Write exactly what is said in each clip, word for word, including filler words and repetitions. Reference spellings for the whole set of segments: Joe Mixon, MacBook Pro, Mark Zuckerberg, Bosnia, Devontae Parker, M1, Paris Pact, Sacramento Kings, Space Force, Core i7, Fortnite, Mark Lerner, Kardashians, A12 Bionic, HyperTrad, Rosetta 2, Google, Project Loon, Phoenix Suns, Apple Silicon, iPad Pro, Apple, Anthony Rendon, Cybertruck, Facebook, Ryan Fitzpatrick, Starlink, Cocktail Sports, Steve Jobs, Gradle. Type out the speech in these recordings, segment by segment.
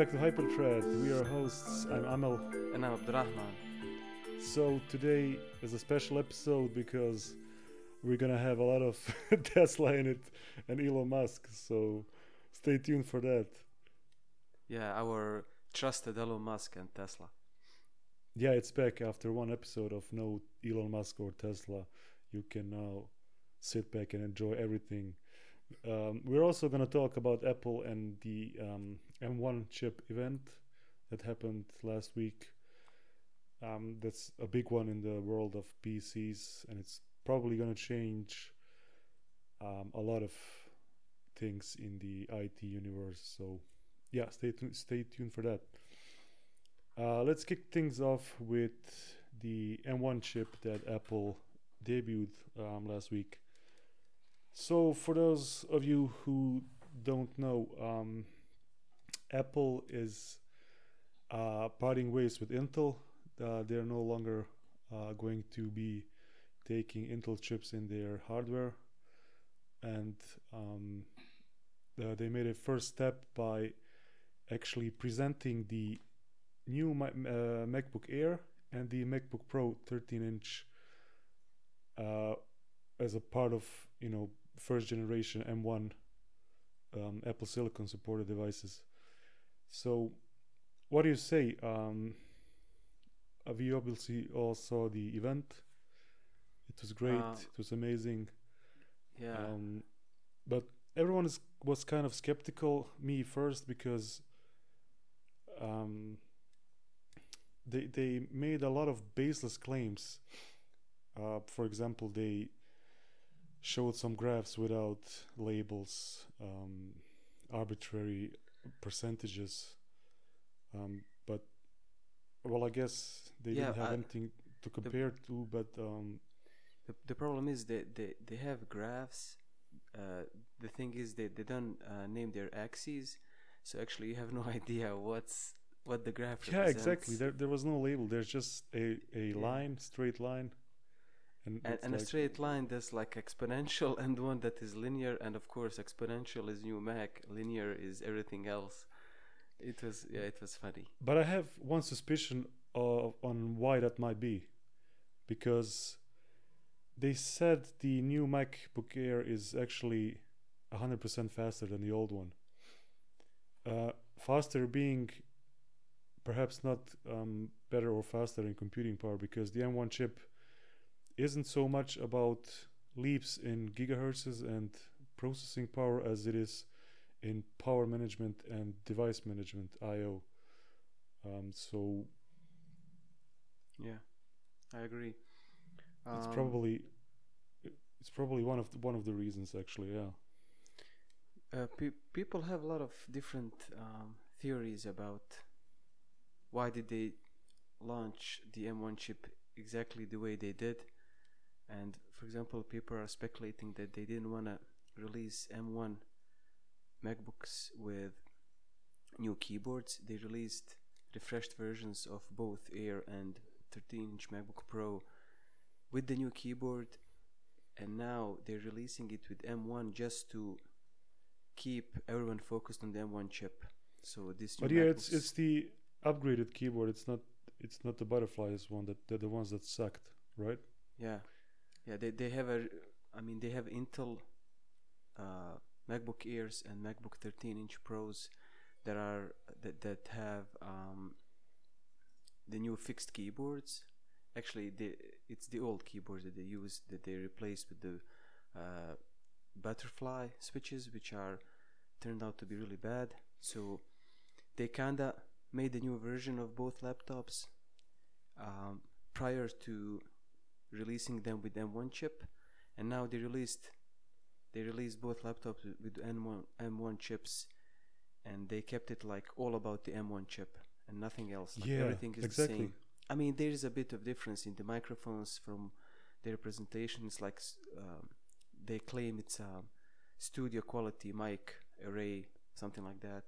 back to HyperTrad. We are hosts. I'm Amel. And I'm Abdurrahman. So today is a special episode because we're going to have a lot of Tesla in it and Elon Musk. So stay tuned for that. Yeah, our trusted Elon Musk and Tesla. Yeah, it's back after one episode of no Elon Musk or Tesla. You can now sit back and enjoy everything. Um, we're also going to talk about Apple and the um, M one chip event that happened last week. Um, that's a big one in the world of P Cs, and it's probably going to change um, a lot of things in the I T universe. So yeah, stay, tu- stay tuned for that. Uh, let's kick things off with the M one chip that Apple debuted um, last week. So for those of you who don't know, um, Apple is uh, parting ways with Intel. Uh, they're no longer uh, going to be taking Intel chips in their hardware. And um, uh, they made a first step by actually presenting the new Ma- uh, MacBook Air and the MacBook Pro thirteen inch uh, as a part of, you know, first generation M one um, Apple Silicon supported devices. So what do you say? Um, we obviously all saw the event. It was great. Um, it was amazing. Yeah. Um, but everyone is, was kind of skeptical. Me first, because um, they they made a lot of baseless claims. Uh, for example, they showed some graphs without labels, um, arbitrary percentages, um, but well, I guess they yeah, didn't have I, anything to compare the, to. But um, the the problem is that they, they have graphs. Uh, the thing is that they don't uh, name their axes, so actually you have no idea what's what the graph represents. Yeah, exactly. There there was no label. There's just a a yeah. line, straight line. And, and, and like, a straight line, there's like exponential and one that is linear, and of course exponential is new Mac, linear is everything else. It was yeah, it was funny. But I have one suspicion of, on why that might be, because they said the new MacBook Air is actually one hundred percent faster than the old one. Uh, faster being perhaps not um, better or faster in computing power, because the M one chip isn't so much about leaps in gigahertzes and processing power as it is in power management and device management, I O. Um, so yeah, I agree. It's um, probably it's probably one of the, one of the reasons actually. Yeah. Uh, pe- people have a lot of different um, theories about why did they launch the M one chip exactly the way they did. And for example, people are speculating that they didn't want to release M one MacBooks with new keyboards. They released refreshed versions of both Air and thirteen inch MacBook Pro with the new keyboard, and now they're releasing it with M one just to keep everyone focused on the M one chip. So this new but yeah, MacBooks it's it's the upgraded keyboard. It's not it's not the Butterfly's one that they're the ones that sucked, right? Yeah. Yeah, they, they have a, I mean, they have Intel uh, MacBook Airs and MacBook thirteen inch Pros that are that that have um, the new fixed keyboards. Actually, they, it's the old keyboards that they used that they replaced with the uh, Butterfly switches, which are turned out to be really bad. So they kinda made a new version of both laptops um, prior to releasing them with M one chip, and now they released they released both laptops with M one M one chips, and they kept it like all about the M one chip and nothing else. Like yeah, everything is exactly the same. I mean, there is a bit of difference in the microphones from their presentations. Like um, they claim it's a studio quality mic array, something like that.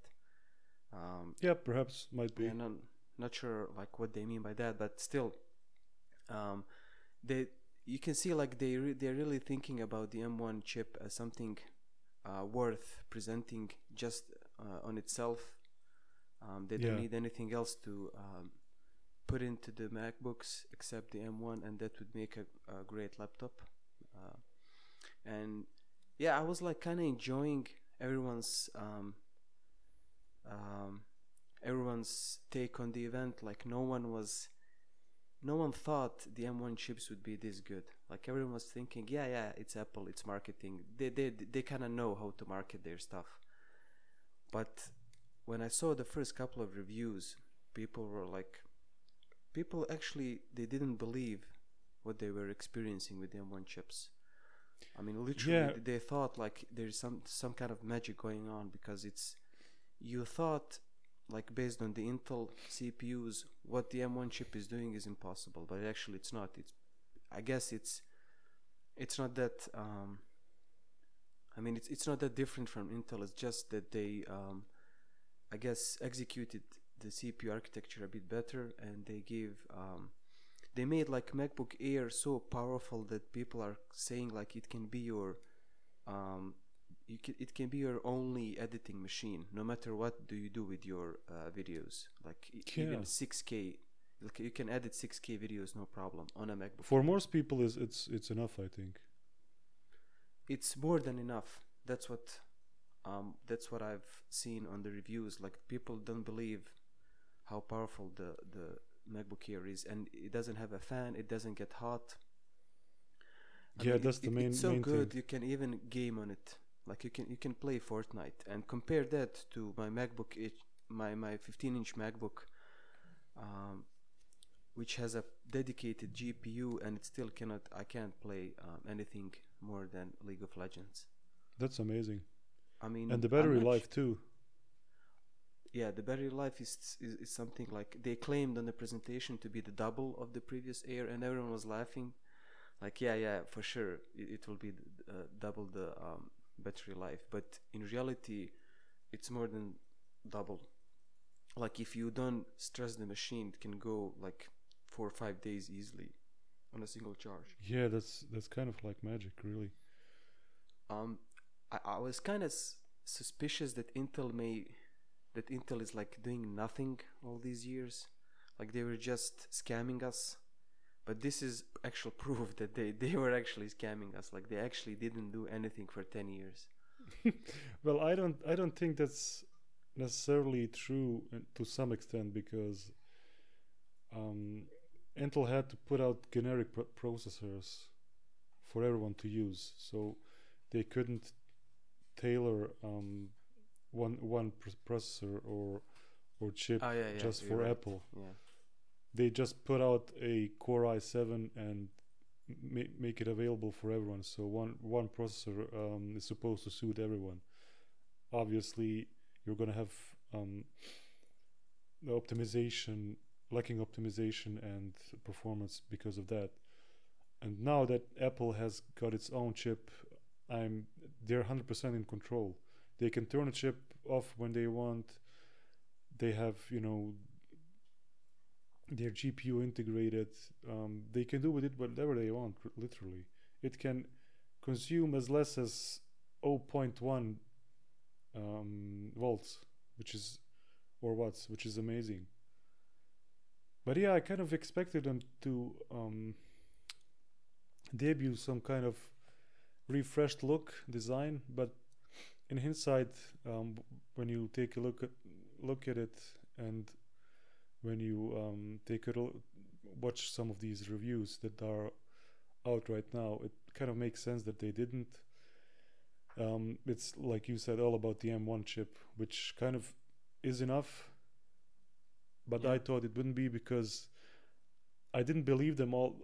Um, yeah, perhaps might be. I'm not, not sure like what they mean by that, but still. Um, They, you can see like they re- they're really thinking about the M one chip as something uh, worth presenting just uh, on itself, Um, they yeah. don't need anything else to um, put into the MacBooks except the M one, and that would make a, a great laptop. Uh, and yeah, I was like kind of enjoying everyone's um, um, everyone's take on the event. Like no one was, no one thought the M one chips would be this good. Like everyone was thinking, yeah, yeah, it's Apple, it's marketing. They they they kind of know how to market their stuff. But when I saw the first couple of reviews, people were like, people actually, they didn't believe what they were experiencing with the M one chips. I mean, literally, yeah. they thought like there's some, some kind of magic going on, because it's, you thought like based on the Intel C P Us, what the M one chip is doing is impossible, but actually it's not. It's, I guess it's, it's not that, um, I mean, it's, it's not that different from Intel. It's just that they, um, I guess, executed the C P U architecture a bit better, and they gave, um, they made like MacBook Air so powerful that people are saying like it can be your, um, you can, it can be your only editing machine. No matter what do you do with your uh, videos, like yeah. even six K, like you can edit six K videos no problem on a MacBook. For Air. Most people, is it's it's enough, I think. It's more than enough. That's what. Um, that's what I've seen on the reviews. Like people don't believe how powerful the, the MacBook Air is, and it doesn't have a fan. It doesn't get hot. I yeah, mean, that's it, the main. It's so main good. Thing. You can even game on it. Like you can you can play Fortnite. And compare that to my MacBook, it, my my fifteen-inch MacBook, um, which has a dedicated G P U, and it still cannot. I can't play um, anything more than League of Legends. That's amazing. I mean, and the battery life too. Yeah, the battery life is, is is something like they claimed on the presentation to be the double of the previous Air, and everyone was laughing, like yeah, yeah, for sure it, it will be uh, double the um, battery life. But in reality, it's more than double. Like if you don't stress the machine, it can go like four or five days easily on a single charge. Yeah, that's that's kind of like magic, really. Um. I was kind of s- suspicious that Intel may, that Intel is like doing nothing all these years, like they were just scamming us. But this is actual proof that they, they were actually scamming us. Like they actually didn't do anything for ten years. Well, I don't I don't think that's necessarily true to some extent, because um, Intel had to put out generic pro- processors for everyone to use, so they couldn't tailor um, one one pr- processor or or chip oh, yeah, yeah, just for right. Apple. Yeah. They just put out a Core i seven and ma- make it available for everyone. So one one processor um, is supposed to suit everyone. Obviously, you're gonna have um, optimization, lacking optimization and performance because of that. And now that Apple has got its own chip, I'm they're one hundred percent in control. They can turn a chip off when they want. They have, you know, their G P U integrated. Um, they can do with it whatever they want, literally. It can consume as less as zero point one um, volts, which is, or watts, which is amazing. But yeah, I kind of expected them to um, debut some kind of refreshed look design, but in hindsight, um, when you take a look at look at it, and when you um, take a l- watch some of these reviews that are out right now, it kind of makes sense that they didn't. Um, it's like you said, all about the M one chip, which kind of is enough, but yeah. I thought it wouldn't be, because I didn't believe them all.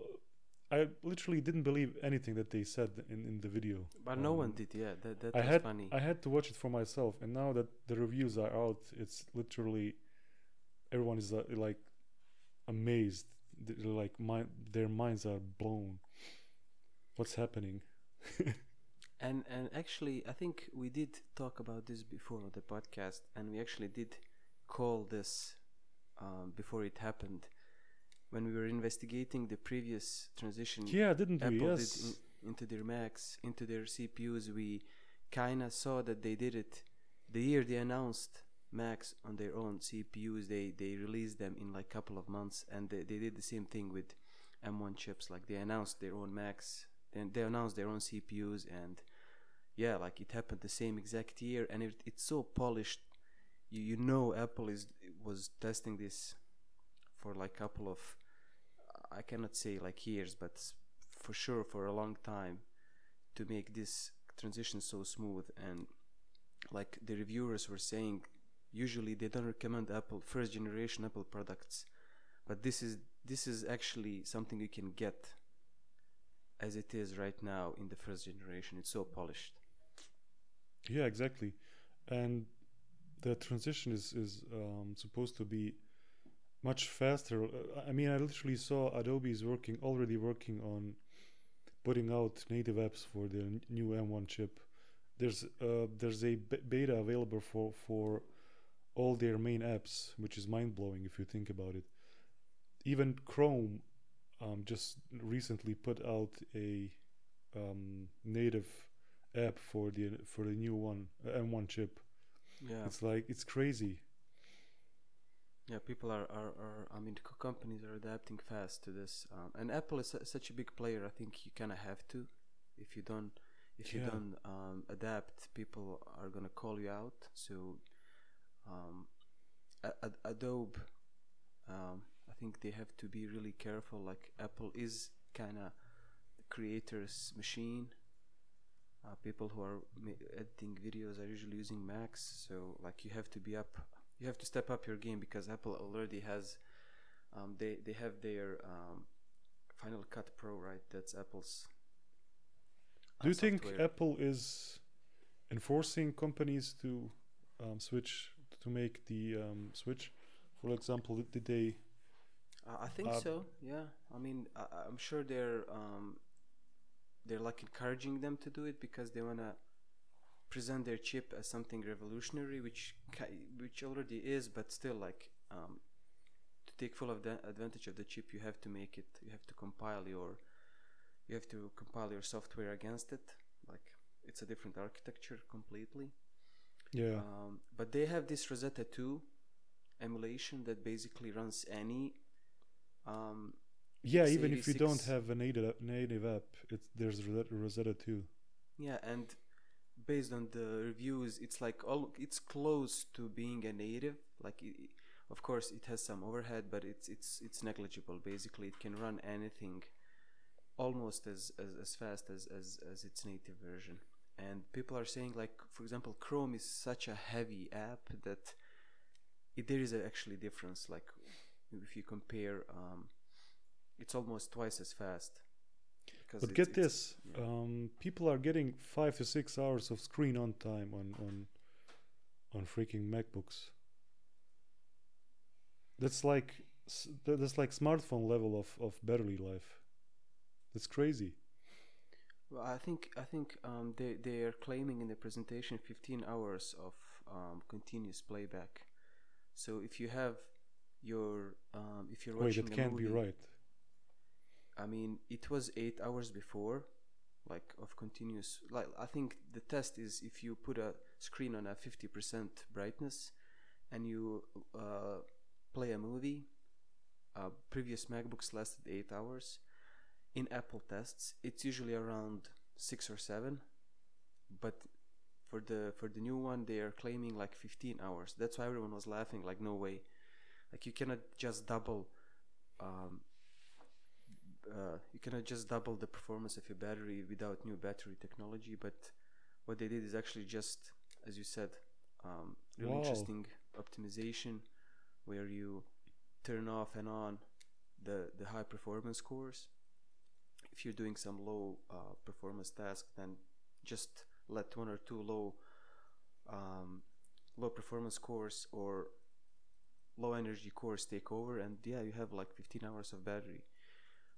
I literally didn't believe anything that they said in, in the video. But um, no one did, yeah. That, that I was had, funny. I had to watch it for myself. And now that the reviews are out, it's literally... Everyone is uh, like amazed. They're like mind, their minds are blown. What's happening? and and actually, I think we did talk about this before on the podcast. And we actually did call this um, before it happened, when we were investigating the previous transition. Yeah, didn't Apple we? Yes. Did in, into their Macs, into their C P Us, we kind of saw that they did it the year they announced Macs on their own C P Us. They they released them in like a couple of months, and they, they did the same thing with M one chips. Like they announced their own Macs, then they announced their own C P Us, and yeah, like it happened the same exact year, and it, it's so polished. You you know Apple is was testing this for like a couple of, I cannot say like years, but for sure for a long time, to make this transition so smooth. And like the reviewers were saying, usually they don't recommend Apple first generation Apple products, but this is this is actually something you can get as it is right now in the first generation. It's so polished. Yeah, exactly. And the transition is is um, supposed to be much faster. I mean, I literally saw Adobe is working already working on putting out native apps for the new M one chip. There's uh, there's a b- beta available for for all their main apps, which is mind-blowing if you think about it. Even Chrome um, just recently put out a um, native app for the for the new one uh, M one chip. Yeah, it's like it's crazy. Yeah, people are are, are I mean, co- companies are adapting fast to this, um, and Apple is su- such a big player. I think you kind of have to. If you don't. If you yeah. don't um, adapt, people are gonna call you out. So, um, Ad- Adobe, um, I think they have to be really careful. Like Apple is kind of the creator's machine. Uh, people who are ma- editing videos are usually using Macs. So, like you have to be up. You have to step up your game, because Apple already has. Um, they they have their um, Final Cut Pro, right? That's Apple's. Do you think software. Apple is enforcing companies to um, switch to make the um, switch? For example, did they? Uh, I think uh, so. Yeah, I mean, I, I'm sure they're um, they're like encouraging them to do it, because they wanna present their chip as something revolutionary, which which already is, but still, like um, to take full of the advantage of the chip, you have to make it. You have to compile your. You have to compile your software against it. Like it's a different architecture completely. Yeah. Um, but they have this Rosetta two emulation that basically runs any. Um, yeah, even if you don't have a native native app, it's there's Rosetta two. Yeah, and based on the reviews, it's like all it's close to being a native. Like, it, of course, it has some overhead, but it's it's it's negligible. Basically, it can run anything. Almost as, as, as fast as, as, as its native version. And people are saying, like, for example, Chrome is such a heavy app that it, there is a actually difference. Like, if you compare, um, it's almost twice as fast. But it's, get it's, this, yeah. um, people are getting five to six hours of screen on time on on, on freaking MacBooks. That's like that's like smartphone level of, of battery life. That's crazy. Well, I think I think um, they they are claiming in the presentation fifteen hours of um, continuous playback. So if you have your um, if you're watching Wait, that can't movie, be right. I mean, it was eight hours before, like of continuous. Like I think the test is if you put a screen on a fifty percent brightness, and you uh, play a movie. Uh, previous MacBooks lasted eight hours. In Apple tests, it's usually around six or seven, but for the for the new one, they are claiming like fifteen hours. That's why everyone was laughing. Like, no way! Like, you cannot just double, um, uh, you cannot just double the performance of your battery without new battery technology. But what they did is actually just, as you said, um, really wow. interesting optimization, where you turn off and on the the high performance cores. If you're doing some low uh, performance task, then just let one or two low um, low performance cores or low energy cores take over, and yeah, you have like fifteen hours of battery.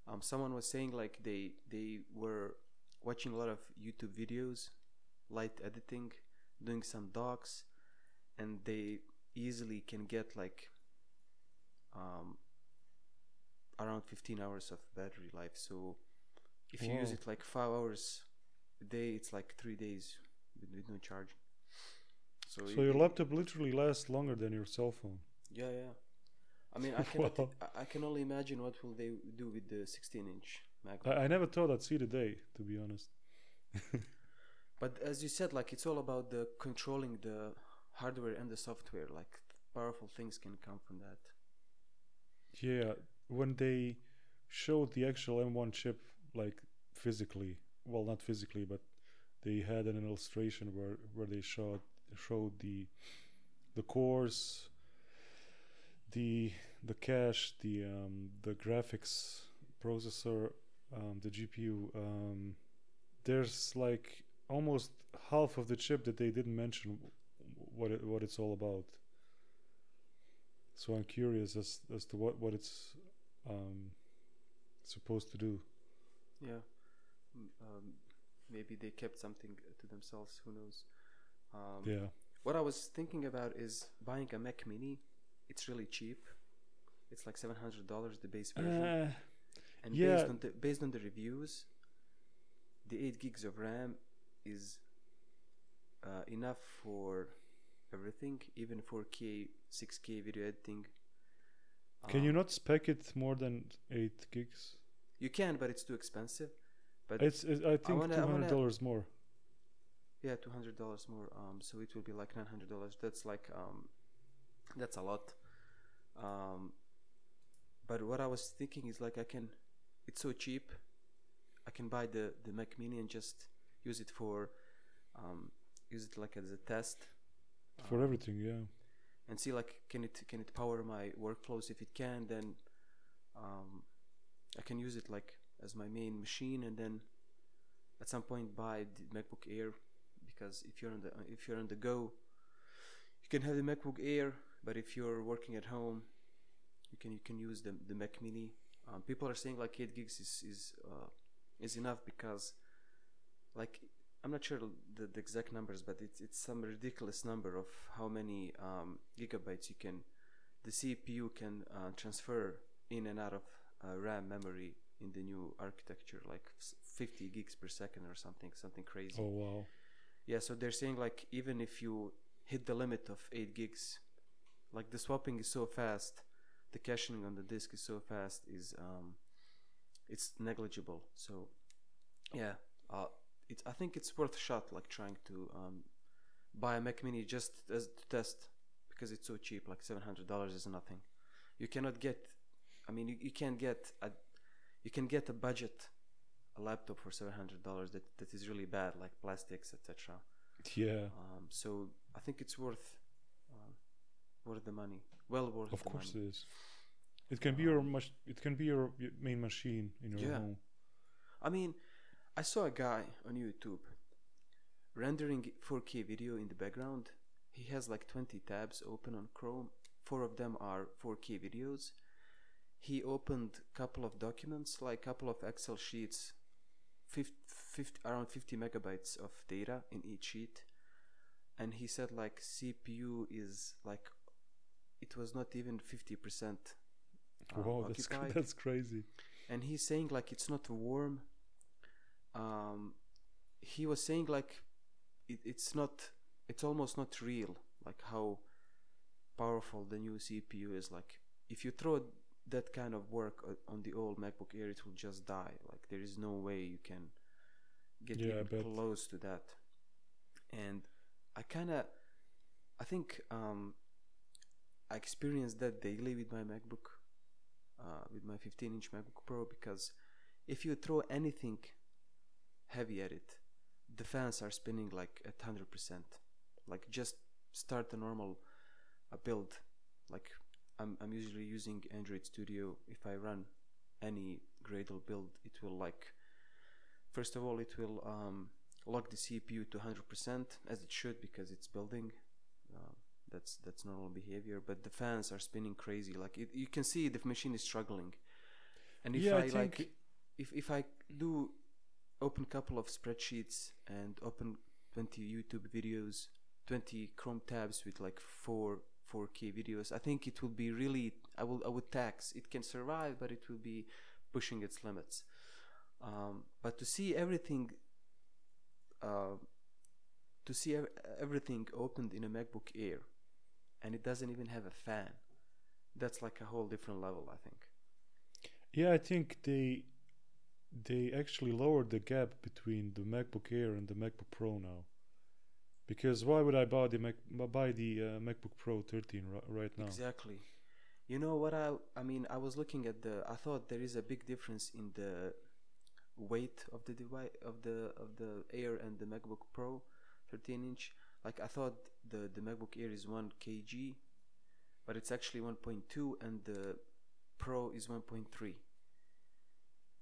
Um, someone was saying like they they were watching a lot of YouTube videos, light editing, doing some docs, and they easily can get like um, around fifteen hours of battery life. So if you Whoa. use it like five hours a day, it's like three days with, with no charging. So, so your laptop literally lasts longer than your cell phone. Yeah, yeah. I mean, I can wow. I can only imagine what will they do with the sixteen-inch MacBook. I, I never thought I'd see the day, to be honest. But as you said, like, it's all about the controlling the hardware and the software. Like, powerful things can come from that. Yeah, when they showed the actual M one chip, like, physically, well, not physically, but they had an illustration where, where they showed showed the the cores, the the cache, the um, the graphics processor, um, the G P U. Um, there's like almost half of the chip that they didn't mention what it, what it's all about. So I'm curious as as to what what it's um, supposed to do. Yeah, um, maybe they kept something to themselves. Who knows? Um, yeah. What I was thinking about is buying a Mac Mini. It's really cheap. It's like seven hundred dollars the base version, uh, and yeah. based on the based on the reviews, the eight gigs of RAM is uh, enough for everything, even four K, six K video editing. Um, can you not spec it more than eight gigs? You can, but it's too expensive. But it's, it's I think two hundred dollars more. Yeah, two hundred dollars more. Um, so it will be like nine hundred dollars. That's like um, that's a lot. Um, but what I was thinking is like I can, it's so cheap, I can buy the, the Mac Mini and just use it for, um, use it like as a test. For um, everything, yeah. And see like can it can it power my workflows? If it can, then, um, I can use it like as my main machine, and then, at some point buy the MacBook Air. Because if you're on the if you're on the go, you can have the MacBook Air. But if you're working at home, you can you can use the the Mac Mini. Um, people are saying like eight gigs is is uh, is enough because, like, I'm not sure the, the exact numbers, but it's it's some ridiculous number of how many um, gigabytes you can, the C P U can uh, transfer in and out of uh, RAM memory in the new architecture, like fifty gigs per second or something something crazy. Oh wow. Yeah, so they're saying like even if you hit the limit of eight gigs, like the swapping is so fast, the caching on the disk is so fast, is um, it's negligible. So yeah, uh, it's I think it's worth a shot, like trying to um, buy a Mac Mini just as to test because it's so cheap. Like seven hundred dollars is nothing. You cannot get, I mean, you, you can't get a, you can get a budget. A laptop for seven hundred dollars that that is really bad, like plastics, et cetera. Yeah. Um, so I think it's worth uh, worth the money. Well worth. Of the course money. It is. It can um, be your mach- It can be your main machine in your yeah. home. I mean, I saw a guy on YouTube rendering four K video in the background. He has like twenty tabs open on Chrome. Four of them are four K videos. He opened a couple of documents, like a couple of Excel sheets. fifty, fifty, around fifty megabytes of data in each sheet, and he said like C P U is like it was not even fifty percent um, wow that's, that's crazy. And he's saying like it's not warm. Um, he was saying like it, it's not it's almost not real, like how powerful the new C P U is. Like if you throw that kind of work on the old MacBook Air, it will just die. Like there is no way you can get yeah, even close to that. And I kind of, I think um, I experienced that daily with my MacBook, uh, with my fifteen-inch MacBook Pro, because if you throw anything heavy at it, the fans are spinning like at one hundred percent. Like just start a normal a build, like. I'm, I'm usually using Android Studio. If I run any Gradle build, it will like first of all it will um, lock the C P U to one hundred percent as it should because it's building. Uh, that's that's normal behavior. But the fans are spinning crazy. Like it, you can see the machine is struggling. And if yeah, I, I like if if I do open a couple of spreadsheets and open twenty YouTube videos, twenty Chrome tabs with like four. four K videos, I think it will be really I will I would tax it can survive, but it will be pushing its limits. Um, but to see everything uh, to see everything opened in a MacBook Air, and it doesn't even have a fan. That's like a whole different level, I think. Yeah, I think they they actually lowered the gap between the MacBook Air and the MacBook Pro now. Because why would I buy the Mac, buy the uh, MacBook Pro thirteen r- right now? Exactly. You know what I I mean? I was looking at the. I thought there is a big difference in the weight of the device of the of the Air and the MacBook Pro thirteen inch. Like I thought the the MacBook Air is one kilogram, but it's actually one point two, and the Pro is one point three.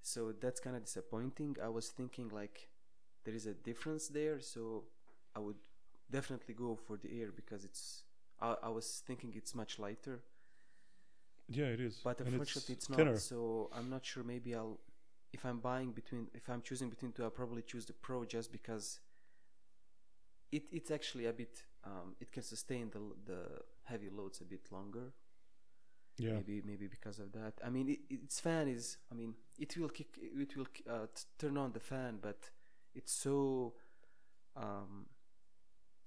So that's kind of disappointing. I was thinking like there is a difference there, so I would definitely go for the Air because it's. I, I was thinking it's much lighter. Yeah, it is. But unfortunately, it's, it's not. Thinner. So I'm not sure. Maybe I'll, if I'm buying between, if I'm choosing between two, I'll probably choose the Pro just because. It it's actually a bit. Um, it can sustain the the heavy loads a bit longer. Yeah. Maybe maybe because of that. I mean, it, its fan is. I mean, it will kick. It will uh, t- turn on the fan, but it's so. Um,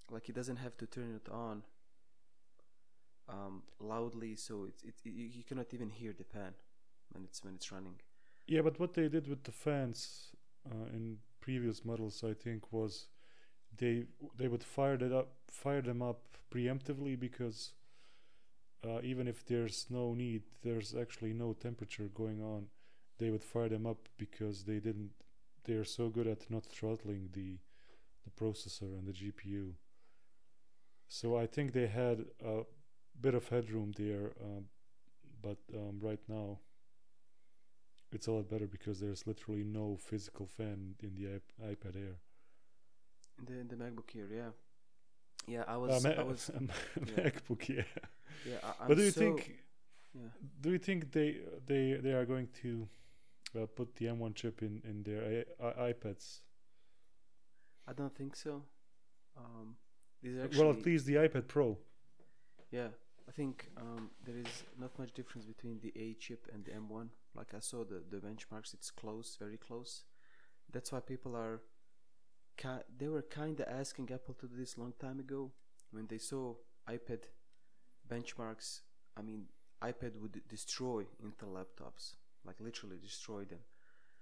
like it doesn't have to turn it on um, loudly, so it's it, it you cannot even hear the fan when it's when it's running. Yeah, but what they did with the fans uh, in previous models, I think, was they they would fire that up, fire them up preemptively because uh, even if there's no need, there's actually no temperature going on. They would fire them up because they didn't. They are so good at not throttling the the processor and the G P U. So I think they had a bit of headroom there, um, but um, right now it's a lot better because there's literally no physical fan in the iP- iPad Air. In the, in the MacBook Air, yeah, yeah. I was, uh, Ma- I was yeah. MacBook Air. Yeah, yeah I, I'm but do you so, think? Yeah. Do you think they they they are going to uh, put the M one chip in in their I- I- iPads? I don't think so. Um, Well, at least the iPad Pro. Yeah, I think um, there is not much difference between the A chip and the M one. Like I saw the, the benchmarks, it's close, very close. That's why people are... Ki- they were kind of asking Apple to do this long time ago. When they saw iPad benchmarks, I mean, iPad would destroy Intel laptops. Like, literally destroy them.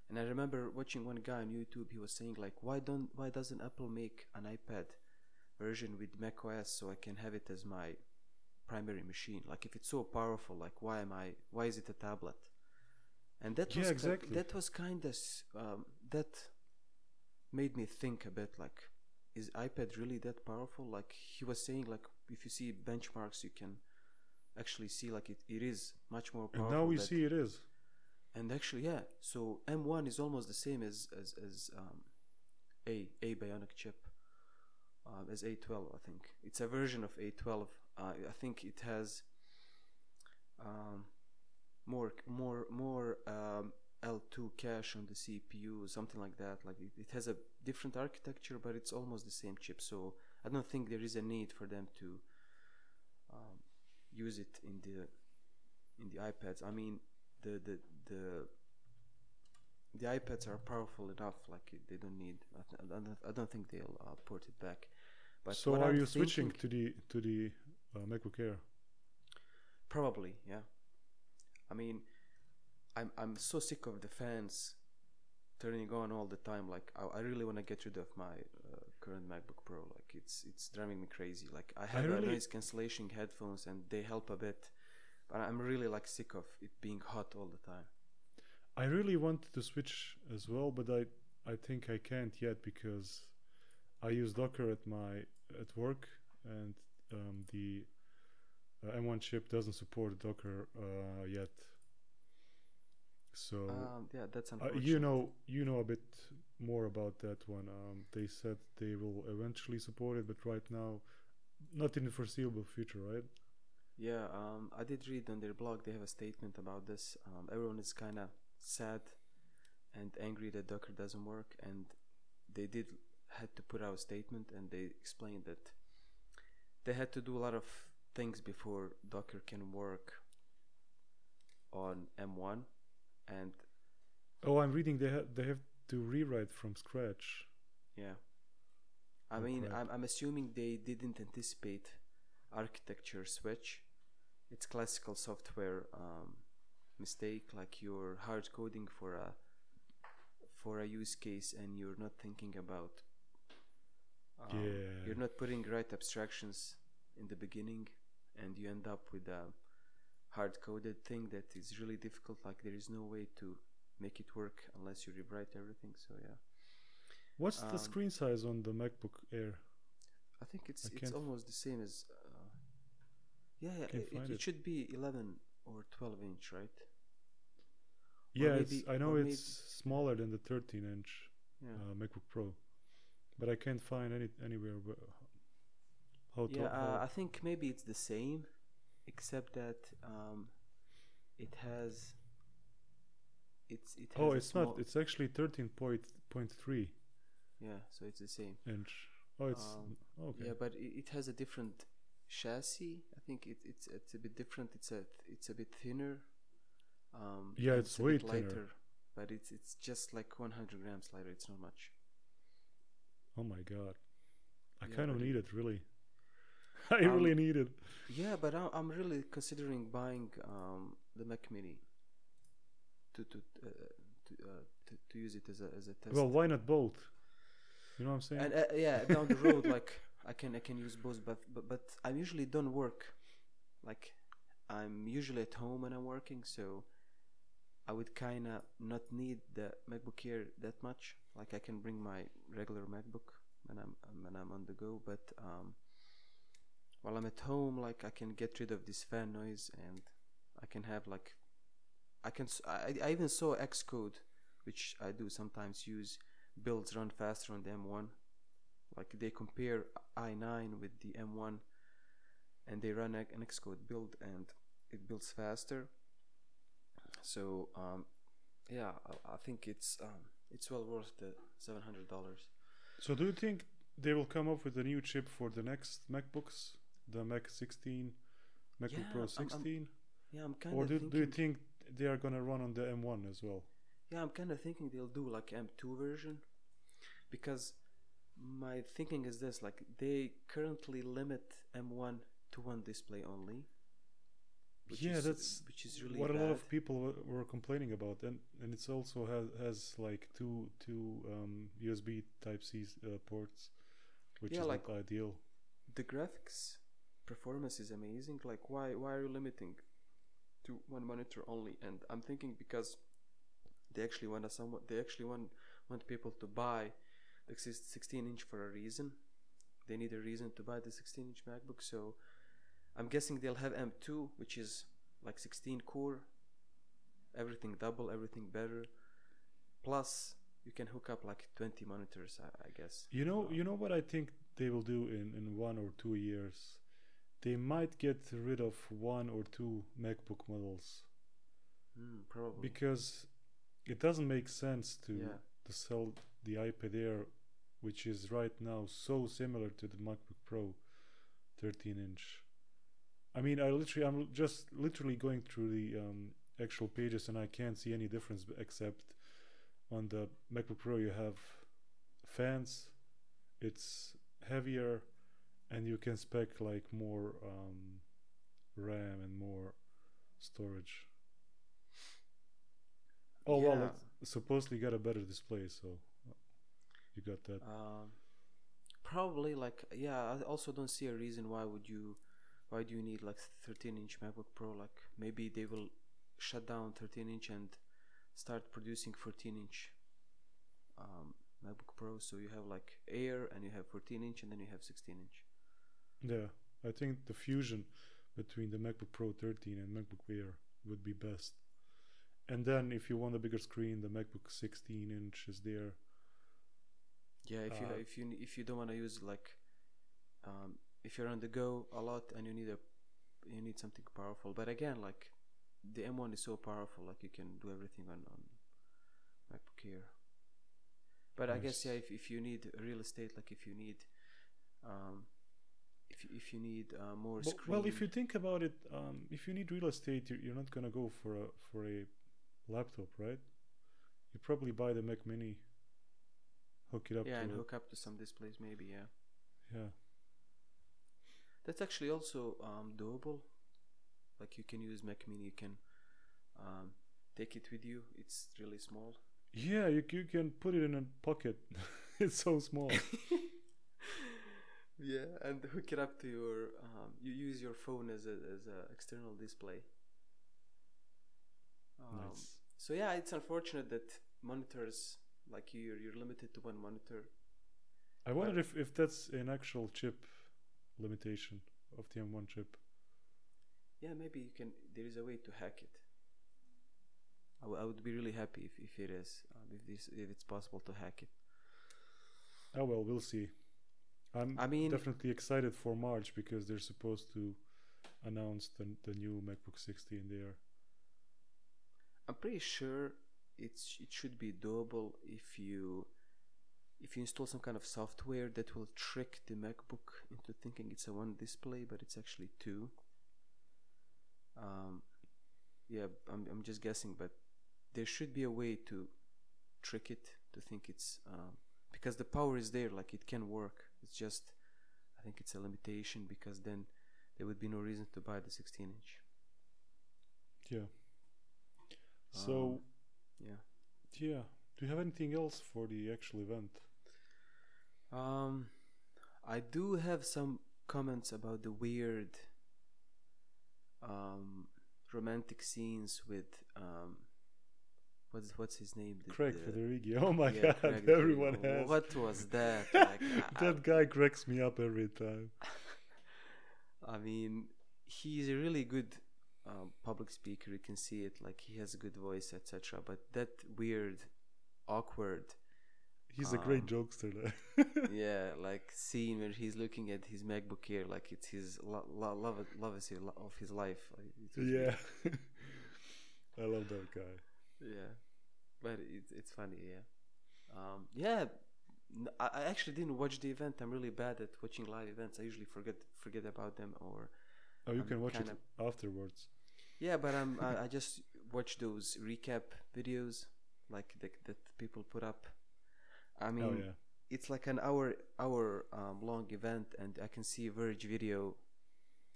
And I remember watching one guy on YouTube, he was saying, like, why don't, why doesn't Apple make an iPad version with macOS so I can have it as my primary machine? Like, if it's so powerful, like why am I why is it a tablet? And that yeah, was exactly. ki- that was kind of um, that made me think a bit, like, is iPad really that powerful? Like, he was saying, like, if you see benchmarks, you can actually see, like, it, it is much more powerful. And now we that, see it is. And actually, yeah, so M one is almost the same as as, as um, a a Bionic chip. Um, as A twelve, I think it's a version of A twelve. Uh, I think it has um, more, more, more um, L two cache on the C P U, something like that. Like it, it has a different architecture, but it's almost the same chip. So I don't think there is a need for them to um, use it in the in the iPads. I mean, the the the, the iPads are powerful enough. Like they don't need. I don't, I don't think they'll uh, port it back. But so are I'm you switching to the to the uh, MacBook Air? Probably, yeah. I mean, I'm I'm so sick of the fans turning on all the time. Like I, I really want to get rid of my uh, current MacBook Pro. Like it's it's driving me crazy. Like I have I really... a noise cancellation headphones and they help a bit, but I'm really like sick of it being hot all the time. I really wanted to switch as well, but I I think I can't yet because. I use Docker at my at work, and um, the uh, M one chip doesn't support Docker uh, yet. So um, yeah, that's unfortunate. Uh, you know, you know a bit more about that one. Um, they said they will eventually support it, but right now, not in the foreseeable future, right? Yeah, um, I did read on their blog. They have a statement about this. Um, everyone is kind of sad and angry that Docker doesn't work, and they did. Had to put out a statement, and they explained that they had to do a lot of things before Docker can work on M one. And oh, I'm reading they ha- they have to rewrite from scratch. Yeah, I mean, okay. I'm, I'm assuming they didn't anticipate architecture switch. It's classical software um, mistake, like you're hard coding for a for a use case and you're not thinking about. Um, yeah. You're not putting right abstractions in the beginning, and you end up with a hard-coded thing that is really difficult. Like there is no way to make it work unless you rewrite everything. So yeah. What's um, the screen size on the MacBook Air? I think it's I it's almost the same as. Uh, Yeah, yeah it, it, it should be eleven or twelve inch, right? Yeah, maybe, it's, I know it's maybe... smaller than the thirteen inch yeah. uh, MacBook Pro, but I can't find any anywhere how to. Yeah, uh, I think maybe it's the same, except that um, it has. It's it. Has oh, it's small... not. It's actually thirteen point three. Yeah, so it's the same inch. Oh, it's um, okay. Yeah, but it, it has a different. Chassis, I think it, it's it's a bit different. It's a it's a bit thinner. Um, yeah, it's, it's way lighter, thinner. But it's it's just like one hundred grams lighter. It's not much. Oh my god, I yeah, kind of need it really. I um, really need it. Yeah, but I, I'm really considering buying um, the Mac Mini to to uh, to, uh, to to use it as a as a test. Well, why not both? You know what I'm saying? And uh, yeah, down the road, like. I can I can use both, but, but but I usually don't work. Like I'm usually at home when I'm working, so I would kind of not need the MacBook Air that much. Like I can bring my regular MacBook when I'm when I'm on the go. But um, while I'm at home, like I can get rid of this fan noise, and I can have like I can I, I even saw Xcode, which I do sometimes use. Builds run faster on the M one. Like they compare i nine with the M one, and they run an Xcode build, and it builds faster. So um, yeah, I, I think it's um, it's well worth the seven hundred dollars. So do you think they will come up with a new chip for the next MacBooks, the Mac sixteen, MacBook yeah, Pro sixteen? I'm, I'm, yeah, I'm kind of. Or do, thinking... do you think they are gonna run on the M one as well? Yeah, I'm kind of thinking they'll do like M two version, because. My thinking is this, like they currently limit M one to one display only. Which yeah, is, that's which is really what bad. A lot of people were complaining about, and and it's also has has like two two um, U S B Type C uh, ports, which yeah, is like not ideal. The graphics performance is amazing. Like why why are you limiting to one monitor only? And I'm thinking because they actually want a somewhat they actually want want people to buy. sixteen inch for a reason. They need a reason to buy the sixteen inch MacBook, so I'm guessing they'll have M two, which is like sixteen core, everything double, everything better, plus you can hook up like twenty monitors, I, I guess. You know um, you know what I think they will do in, in one or two years? They might get rid of one or two MacBook models. Mm, probably. Because it doesn't make sense to... Yeah. to sell the iPad Air, which is right now so similar to the MacBook Pro thirteen inch. I mean, I literally, I'm just literally going through the um, actual pages, and I can't see any difference except on the MacBook Pro you have fans, it's heavier, and you can spec like more um, RAM and more storage. Oh yeah. Well, it supposedly got a better display, so you got that. Um, probably, like yeah. I also don't see a reason why would you, why do you need like thirteen inch MacBook Pro? Like maybe they will shut down thirteen inch and start producing fourteen inch um, MacBook Pro. So you have like Air, and you have fourteen inch, and then you have sixteen inch. Yeah, I think the fusion between the MacBook Pro thirteen and MacBook Air would be best. And then if you want a bigger screen, the MacBook sixteen inch is there. Yeah, if you uh, if you if you don't want to use like um, if you're on the go a lot and you need a you need something powerful. But again, like the M one is so powerful, like you can do everything on, on MacBook Air. But nice. I guess yeah, if, if you need real estate, like if you need um, if if you need uh, more but, screen. Well, if you think about it, um, if you need real estate, you're, you're not gonna go for a for a laptop, right? You probably buy the Mac Mini, hook it up yeah, to yeah and it. Hook up to some displays maybe. yeah Yeah. That's actually also um, doable. Like you can use Mac Mini, you can um, take it with you. It's really small. Yeah, you you can put it in a pocket. It's so small. Yeah, and hook it up to your. Um, you use your phone as a as a external display. Um, nice. So yeah, it's unfortunate that monitors, like you're you're limited to one monitor. I wonder but, if, if that's an actual chip limitation of the M one chip. Yeah, maybe you can. There is a way to hack it. I, w- I would be really happy if, if it is, um, if this if it's possible to hack it. Oh well, we'll see. I'm I mean, definitely excited for March because they're supposed to announce the the new MacBook sixty in the air. I'm pretty sure it's it should be doable if you if you install some kind of software that will trick the MacBook into thinking it's a one display, but it's actually two. Um, yeah, I'm I'm just guessing, but there should be a way to trick it to think it's. Um, Because the power is there, like it can work. It's just, I think it's a limitation because then there would be no reason to buy the sixteen inch. Yeah. So, um, yeah. Yeah. Do you have anything else for the actual event? Um, I do have some comments about the weird, um, romantic scenes with, um, What's what's his name? The, Craig the, Federighi. Oh my yeah, God! Craig everyone Federighi. Has. What was that? Like, that I, guy cracks me up every time. I mean, he's a really good um, public speaker. You can see it. Like he has a good voice, et cetera. But that weird, awkward. He's um, a great jokester. Yeah, like scene where he's looking at his MacBook Air, like it's his lo- lo- love love of his life. Yeah, I love that guy. Yeah, but it's it's funny, yeah. Um, yeah, I actually didn't watch the event. I'm really bad at watching live events. I usually forget forget about them or. Oh, you I'm can watch kinda... it afterwards. Yeah, but I'm I, I just watch those recap videos, like the, that people put up. I mean, oh, yeah. It's like an hour hour um, long event, and I can see a Verge video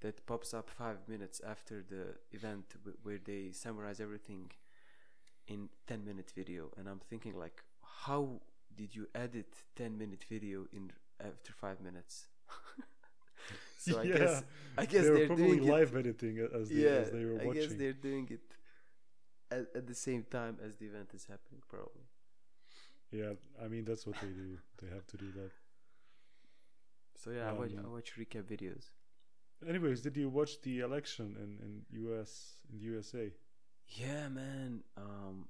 that pops up five minutes after the event where they summarize everything. In ten minute video, and I'm thinking like, how did you edit ten minute video in after five minutes? So I yeah. guess I guess they're, they're probably doing live it, editing as, the, yeah, as they were watching. I guess they're doing it at, at the same time as the event is happening probably. Yeah, I mean that's what they do. They have to do that. So yeah, um, I, watch, I watch recap videos. Anyways, did you watch the election in, in U S in the U S A? Yeah, man. Um,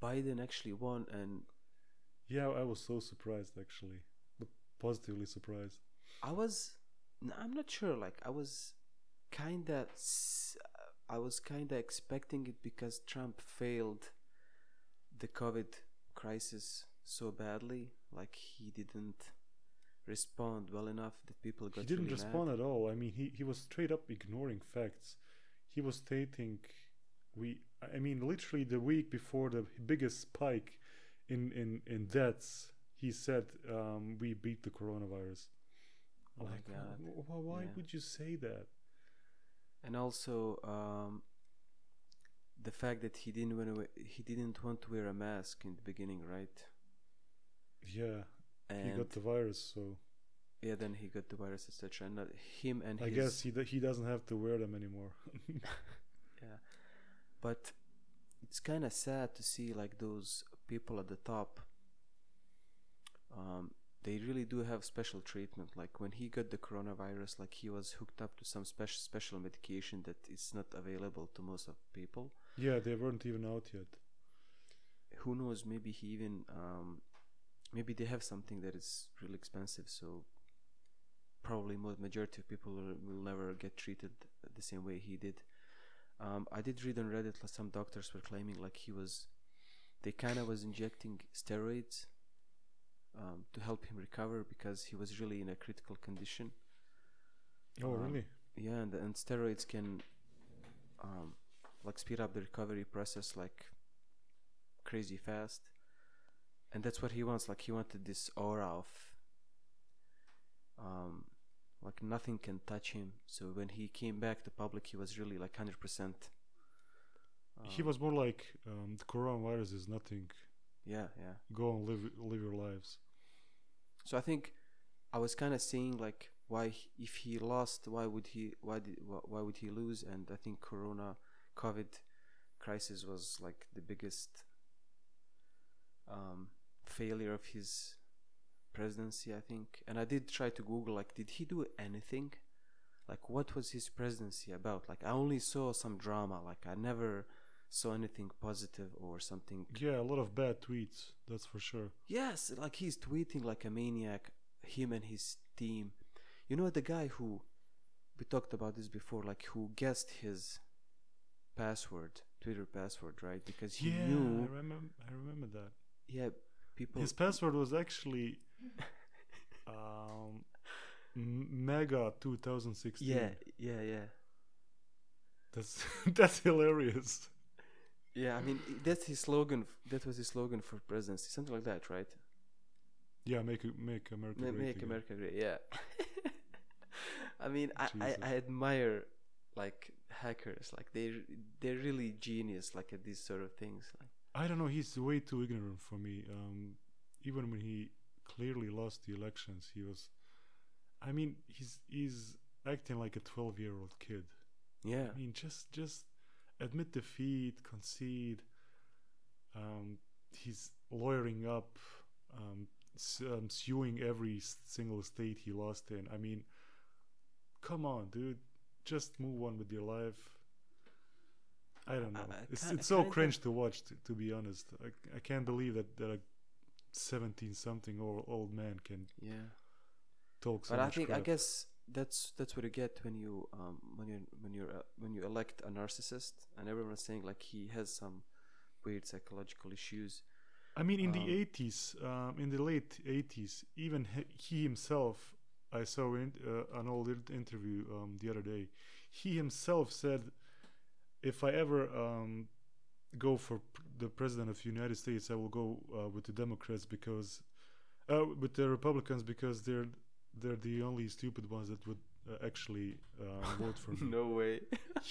Biden actually won, and yeah, I was so surprised actually, but positively surprised. I was, I'm not sure. Like, I was kind of, I was kind of expecting it because Trump failed the COVID crisis so badly. Like, he didn't respond well enough that people got. He didn't really respond mad. At all. I mean, he he was straight up ignoring facts. He was stating. We, I mean, literally the week before the biggest spike in, in, in deaths, he said, um, we beat the coronavirus. Oh like, my God. Why, why yeah. would you say that? And also, um, the fact that he didn't want to, he didn't want to wear a mask in the beginning, right? Yeah, and he got the virus, so... Yeah, then he got the virus, et cetera. And not him and I his... I guess he, he doesn't have to wear them anymore. Yeah. But it's kind of sad to see like those people at the top. Um, they really do have special treatment. Like when he got the coronavirus, like he was hooked up to some special special medication that is not available to most of people. Yeah, they weren't even out yet. Who knows? Maybe he even um, maybe they have something that is really expensive. So probably most majority of people will never get treated the same way he did. Um, I did read on Reddit that some doctors were claiming like he was, they kind of was injecting steroids um, to help him recover because he was really in a critical condition. Oh, um, really? Yeah, and, and steroids can um, like speed up the recovery process like crazy fast. And that's what he wants. Like he wanted this aura of um, like nothing can touch him. So when he came back to public, he was really like one hundred percent. Um, he was more like um, the coronavirus is nothing. Yeah, yeah. Go and live live your lives. So I think I was kind of seeing like why if he lost, why would he why did, why would he lose? And I think Corona, COVID crisis was like the biggest um, failure of his presidency, I think. And I did try to Google like, did he do anything? Like, what was his presidency about? Like, I only saw some drama. Like, I never saw anything positive or something. Yeah, a lot of bad tweets, that's for sure. Yes, like he's tweeting like a maniac, him and his team. You know, the guy who, we talked about this before, like who guessed his password, Twitter password, right? Because he yeah, knew. Yeah, I remember, I remember that. Yeah, people. His password was actually... um. Mega twenty sixteen. Yeah, yeah, yeah. That's that's hilarious. Yeah, I mean that's his slogan. That was his slogan for presidency, something like that, right? Yeah, make make America Ma- great. Make again. America great. Yeah. I mean, I, I I admire like hackers, like they they're really genius, like at these sort of things. Like, I don't know, he's way too ignorant for me. Um, even when he clearly lost the elections, he was. I mean, he's he's acting like a twelve-year-old kid. Yeah. I mean, just just admit defeat, concede. Um, he's lawyering up, um, suing every single state he lost in. I mean, come on, dude. Just move on with your life. I don't know. I, I it's it's so cringe to watch, to, to be honest. I, I can't believe that, that a seventeen-something-old man can... Yeah. So but I think crap. I guess that's that's what you get when you um, when you when you uh, when you elect a narcissist, and everyone's saying like he has some weird psychological issues. I mean, in um, the eighties, um, in the late eighties, even he, he himself, I saw in, uh, an old interview um, the other day. He himself said, "If I ever um, go for pr- the president of the United States, I will go uh, with the Democrats because uh, with the Republicans because they're." They're the only stupid ones that would uh, actually uh, vote for me. No way.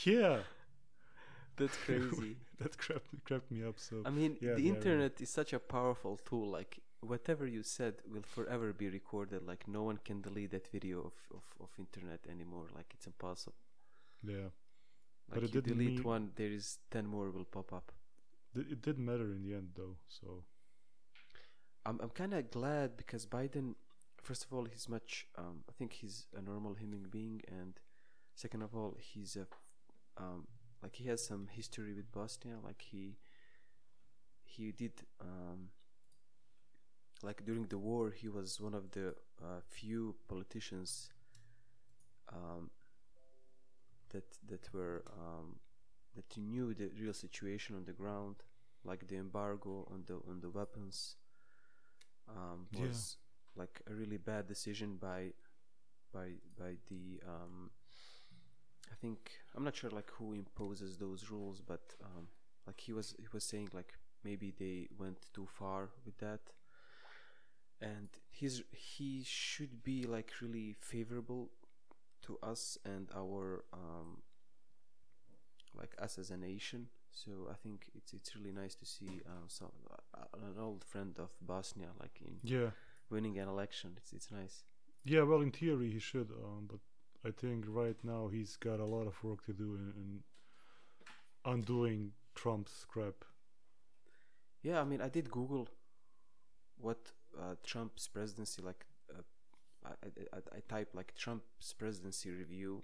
Yeah. That's crazy. That crapped, crapped me up. So I mean, yeah, the internet is such a powerful tool. Like, whatever you said will forever be recorded. Like, no one can delete that video of, of, of internet anymore. Like, it's impossible. Yeah. Like, but it you didn't delete mean... one, there is ten more will pop up. Th- it didn't matter in the end, though. So I'm I'm kind of glad because Biden... First of all, he's much. Um, I think he's a normal human being, and second of all, he's a um, like he has some history with Bosnia. Like he he did um, like during the war, he was one of the uh, few politicians um, that that were um, that knew the real situation on the ground, like the embargo on the on the weapons um, was. Yeah. Like a really bad decision by, by by the um, I think I'm not sure like who imposes those rules, but um, like he was he was saying like maybe they went too far with that, and he's he should be like really favorable to us and our um, like us as a nation. So I think it's it's really nice to see uh, some uh, an old friend of Bosnia like in yeah. winning an election. It's it's nice. Yeah, well, in theory he should, um, but I think right now he's got a lot of work to do in, in undoing Trump's crap. Yeah, I mean, I did Google what uh, Trump's presidency like. Uh, I, I I typed like Trump's presidency review,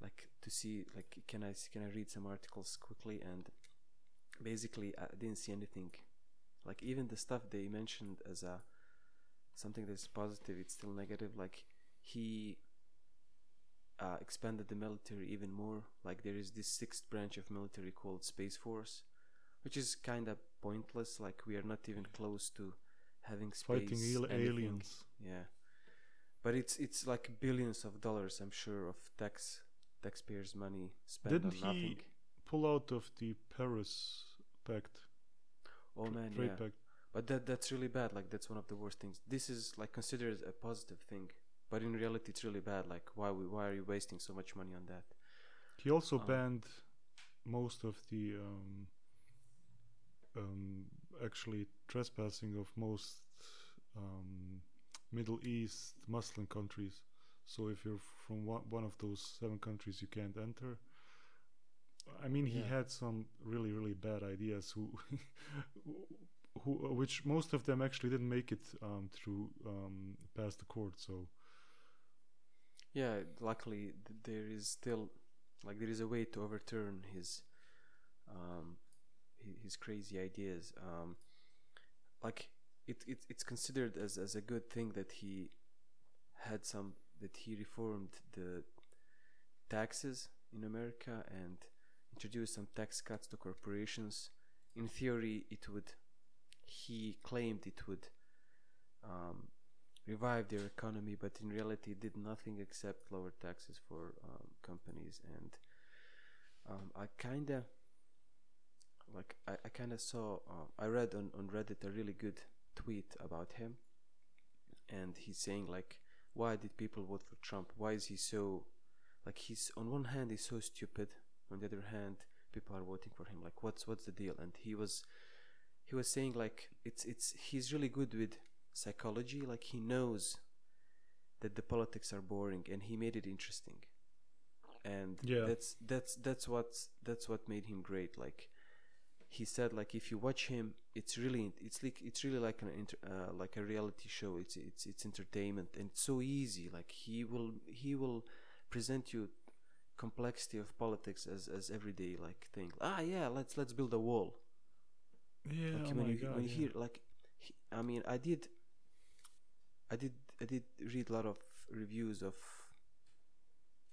like to see like can I can I read some articles quickly, and basically I didn't see anything. Like even the stuff they mentioned as a something that's positive, it's still negative. Like he uh, expanded the military even more. Like there is this sixth branch of military called Space Force, which is kind of pointless. Like we are not even close to having space fighting al- aliens. Yeah, but it's it's like billions of dollars, I'm sure, of tax taxpayers' money spent Didn't on nothing. Didn't he pull out of the Paris Pact? Oh man, Trade yeah. Pact. But that that's really bad. Like that's one of the worst things. This is like considered a positive thing. but in reality it's really bad. Like, why we, why are you wasting so much money on that? He also um, banned most of the um, um, actually trespassing of most um, Middle East Muslim countries. So if you're from one of those seven countries, you can't enter. I mean, he yeah. had some really, really bad ideas, who, who, which most of them actually didn't make it um, through um, past the court. So, yeah, luckily th- there is still, like, there is a way to overturn his, um, his, his crazy ideas. Um, like it, it, it's considered as, as a good thing that he had some, that he reformed the taxes in America and introduced some tax cuts to corporations. In theory, it would, he claimed it would um, revive their economy, but in reality did nothing except lower taxes for um, companies. And um, I kinda like I, I kinda saw uh, I read on, on Reddit a really good tweet about him, and he's saying, like, why did people vote for Trump? Why is he so, like, he's on one hand he's so stupid, on the other hand people are voting for him. Like, what's what's the deal? And he was he was saying, like, it's it's he's really good with psychology. Like, he knows that the politics are boring, and he made it interesting. And yeah. that's that's that's what's that's what made him great. Like, he said, like, if you watch him, it's really it's like it's really like an inter, uh, like a reality show. It's it's it's entertainment, and it's so easy. Like, he will he will present you complexity of politics as as everyday like thing. Ah, yeah, let's let's build a wall. Yeah, like, oh when, my you, God, when yeah. you hear like, he, I mean, I did, I did, I did read a lot of reviews of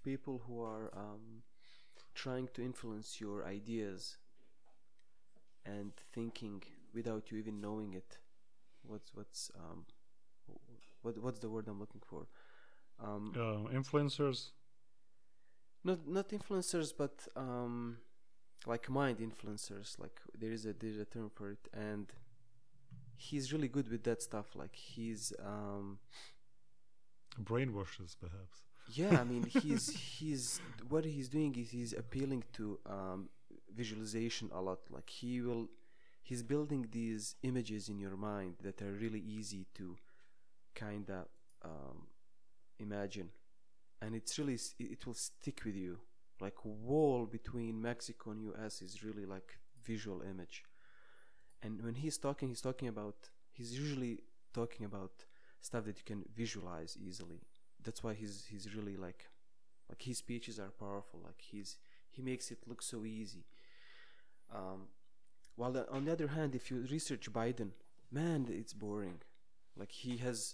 people who are um, trying to influence your ideas and thinking without you even knowing it. What's what's um, what what's the word I'm looking for? Um, uh, influencers. Not not influencers, but um, like mind influencers. Like, there is a there is a term for it, and he's really good with that stuff. Like, he's um, brainwashes, perhaps. Yeah, I mean, he's he's what he's doing is he's appealing to um, visualization a lot. Like, he will, he's building these images in your mind that are really easy to kind of um, imagine. And it's really, it will stick with you. Like, wall between Mexico and U S is really like visual image. And when he's talking, he's talking about, he's usually talking about stuff that you can visualize easily. That's why he's he's really like, like his speeches are powerful. Like, he's he makes it look so easy. Um, while the, on the other hand, if you research Biden, man, it's boring. Like, he has,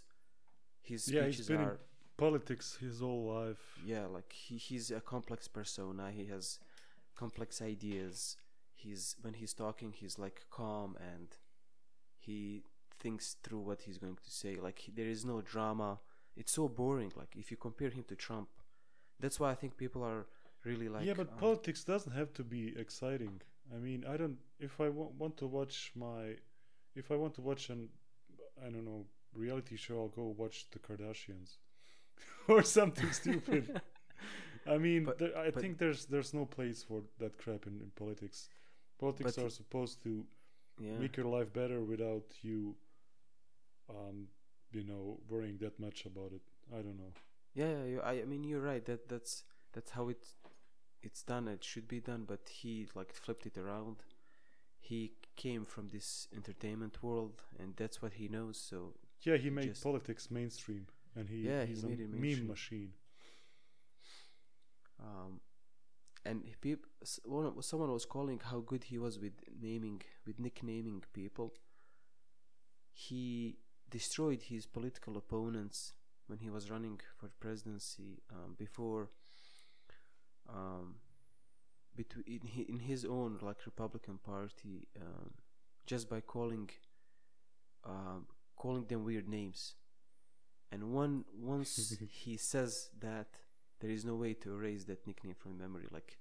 his yeah, speeches are. Politics his whole life. Yeah, like he, he's a complex persona. He has complex ideas. He's when he's talking, he's like calm, and he thinks through what he's going to say. Like he, there is no drama. It's so boring. Like if you compare him to Trump, that's why I think people are really like. Yeah, but um, politics doesn't have to be exciting. I mean, I don't. If I w- want to watch my, if I want to watch an, I don't know, reality show, I'll go watch the Kardashians. Or something stupid. I mean, but, there, I think there's there's no place for that crap in, in politics. Politics are supposed to yeah. make your life better without you, um, you know, worrying that much about it. I don't know. Yeah, you, I, I mean, you're right. That that's that's how it it's done. It should be done. But he like flipped it around. He came from this entertainment world, and that's what he knows. So yeah, he made just, politics mainstream. And he, yeah, he's he made a meme machine. machine. Um, and he peop- one, someone was calling how good he was with naming, with nicknaming people. He destroyed his political opponents when he was running for presidency. Um, before, um, between in his own like Republican Party, um, just by calling, um, calling them weird names. And one, once he says that, there is no way to erase that nickname from memory. Like,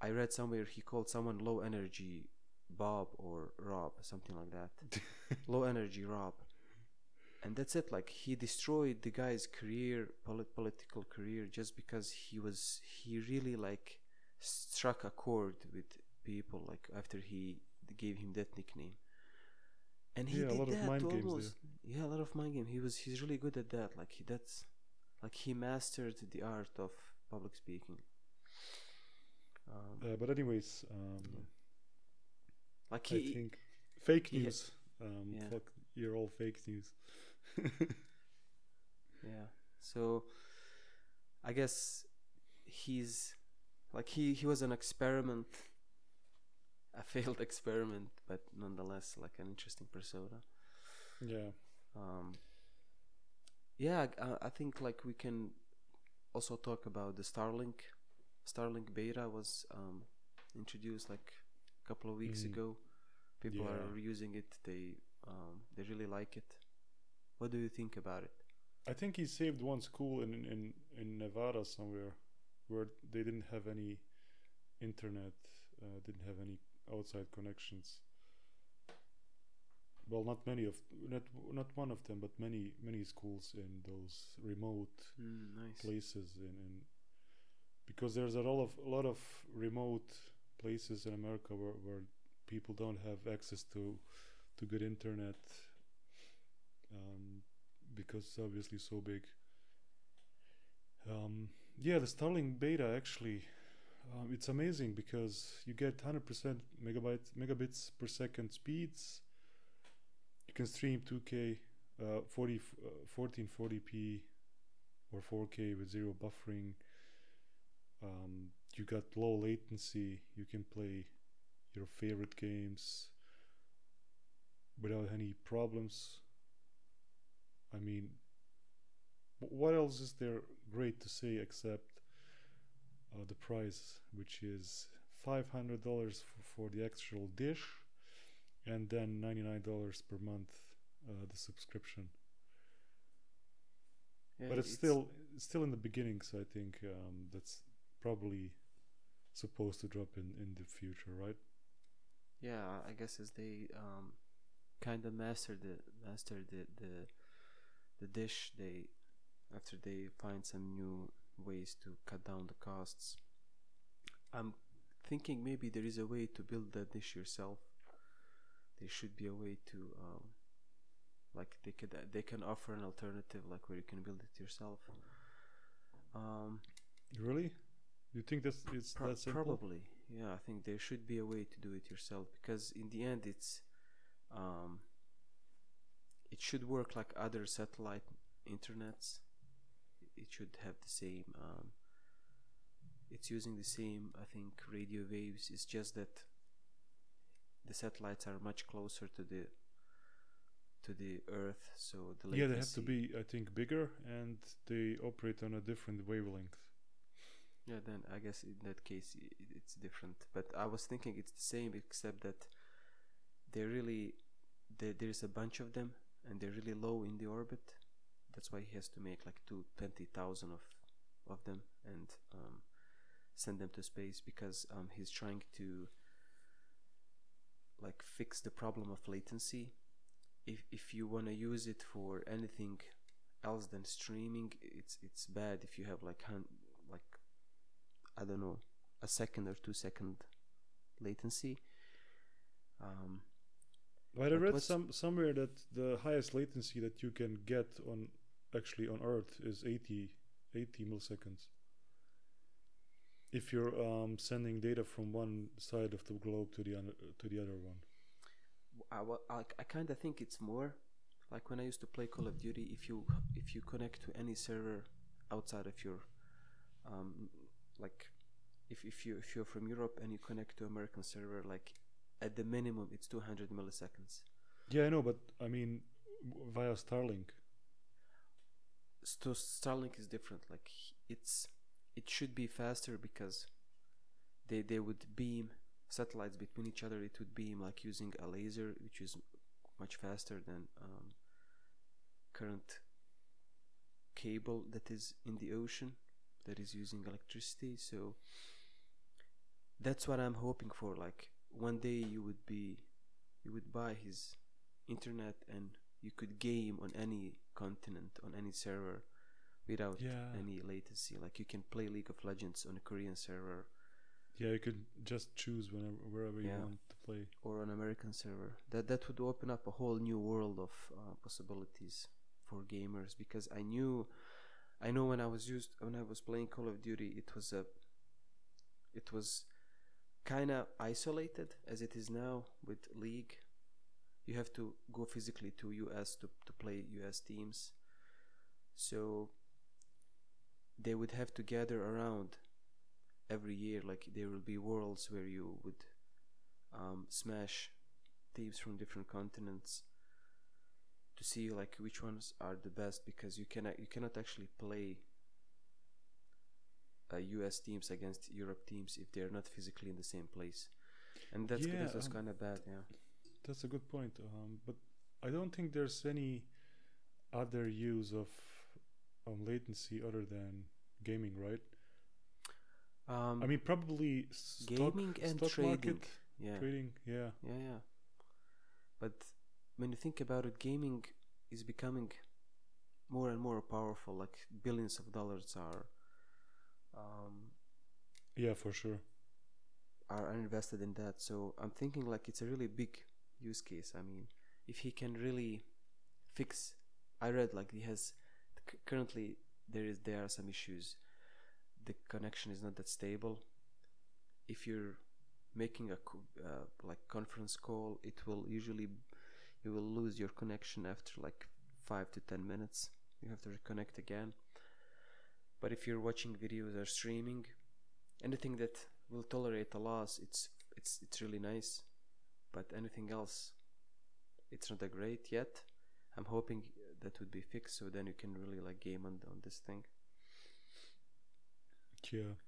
I read somewhere he called someone low energy Bob or Rob, something like that. Low energy Rob. And that's it. Like, he destroyed the guy's career, polit- political career, just because he was, he really like struck a chord with people, like, after he gave him that nickname. And he yeah, did a lot that of mind almost. Games yeah, a lot of mind game. He was, he's really good at that. Like, he, that's, like, he mastered the art of public speaking. Um, uh, but anyways, um, yeah. like he, I think fake news. Yeah. Um, yeah. Fuck, you're all fake news. Yeah. So, I guess he's like he, he was an experiment. A failed experiment, but nonetheless, like, an interesting persona. Yeah. Um, yeah, I, I think, like, we can also talk about the Starlink. Starlink beta was um, introduced, like, a couple of weeks mm. ago. People yeah. are using it. They um, they really like it. What do you think about it? I think he saved one school in, in, in Nevada somewhere where they didn't have any internet, uh, didn't have any outside connections. Well, not many of not not one of them, but many many schools in those remote mm, nice. places, in, in because there's a lot of a lot of remote places in America where, where people don't have access to to good internet, um, because it's obviously so big. Um, yeah, the Starlink beta actually. Um, it's amazing because you get one hundred percent megabyte, megabits per second speeds. You can stream two K, uh, forty, uh, fourteen forty p or four K with zero buffering. Um, you got low latency. You can play your favorite games without any problems. I mean, what else is there great to say except Uh, the price, which is five hundred dollars for, for the actual dish, and then ninety-nine dollars per month uh, the subscription. Yeah, but it's, it's still it's still in the beginning, so I think um, that's probably supposed to drop in, in the future, right? Yeah, I guess as they um, kind of mastered the mastered the, the the dish, they after they find some new ways to cut down the costs. I'm thinking maybe there is a way to build that dish yourself. There should be a way to um, like they could they can offer an alternative, like, where you can build it yourself. Um, really? You think that's it's pro- that simple? Probably. Yeah, I think there should be a way to do it yourself, because in the end it's um, it should work like other satellite internets. It should have the same um, it's using the same, I think, radio waves. It's just that the satellites are much closer to the to the Earth, so the latency. Yeah, they have to be, I think, bigger, and they operate on a different wavelength. Yeah, then I guess in that case it, it's different, but I was thinking it's the same, except that they really they, there's a bunch of them and they're really low in the orbit. That's why he has to make like two twenty thousand of of them and um, send them to space, because um, he's trying to like fix the problem of latency. If if you want to use it for anything else than streaming, it's it's bad if you have like hun- like I don't know a second or two second latency. Um, but I read some somewhere that the highest latency that you can get on Actually on Earth is eighty milliseconds. If you're um, sending data from one side of the globe to the un- to the other one, I I, I kind of think it's more. Like when I used to play Call of Duty, if you if you connect to any server outside of your, um, like, if if you if you're from Europe and you connect to American server, like, at the minimum it's two hundred milliseconds. Yeah, I know, but I mean via Starlink. So Starlink is different. Like it's, it should be faster because they they would beam satellites between each other. It would beam like using a laser, which is much faster than um, current cable that is in the ocean that is using electricity. So that's what I'm hoping for. Like one day you would be, you would buy his internet and you could game on any continent, on any server, without yeah. any latency. Like, you can play League of Legends on a Korean server. Yeah, you could just choose whenever, wherever yeah. you want to play. Or an American server. That that would open up a whole new world of uh, possibilities for gamers. Because I knew, I know when I was used when I was playing Call of Duty, it was a, it was, kind of isolated as it is now with League. You have to go physically to U S to, to play U S teams. So they would have to gather around every year. Like, there will be worlds where you would um, smash teams from different continents to see like which ones are the best, because you cannot you cannot actually play uh, U S teams against Europe teams if they're not physically in the same place, and that's yeah, that's um, kind of bad. Yeah, that's a good point. Um, but I don't think there's any other use of um, latency other than gaming, right? Um, I mean, probably stock, gaming and stock trading. Market, yeah. Trading, yeah, yeah, yeah. But when you think about it, gaming is becoming more and more powerful. Like, billions of dollars are, um, yeah, for sure, are invested in that. So I'm thinking like it's a really big use case. I mean, if he can really fix, I read like he has c- currently there is there are some issues. The connection is not that stable. If you're making a co- uh, like conference call, it will usually you will lose your connection after like five to ten minutes. You have to reconnect again. But if you're watching videos or streaming, anything that will tolerate a loss, it's it's it's really nice. But anything else, it's not that great yet. I'm hoping that would be fixed, so then you can really like game on on this thing. Yeah,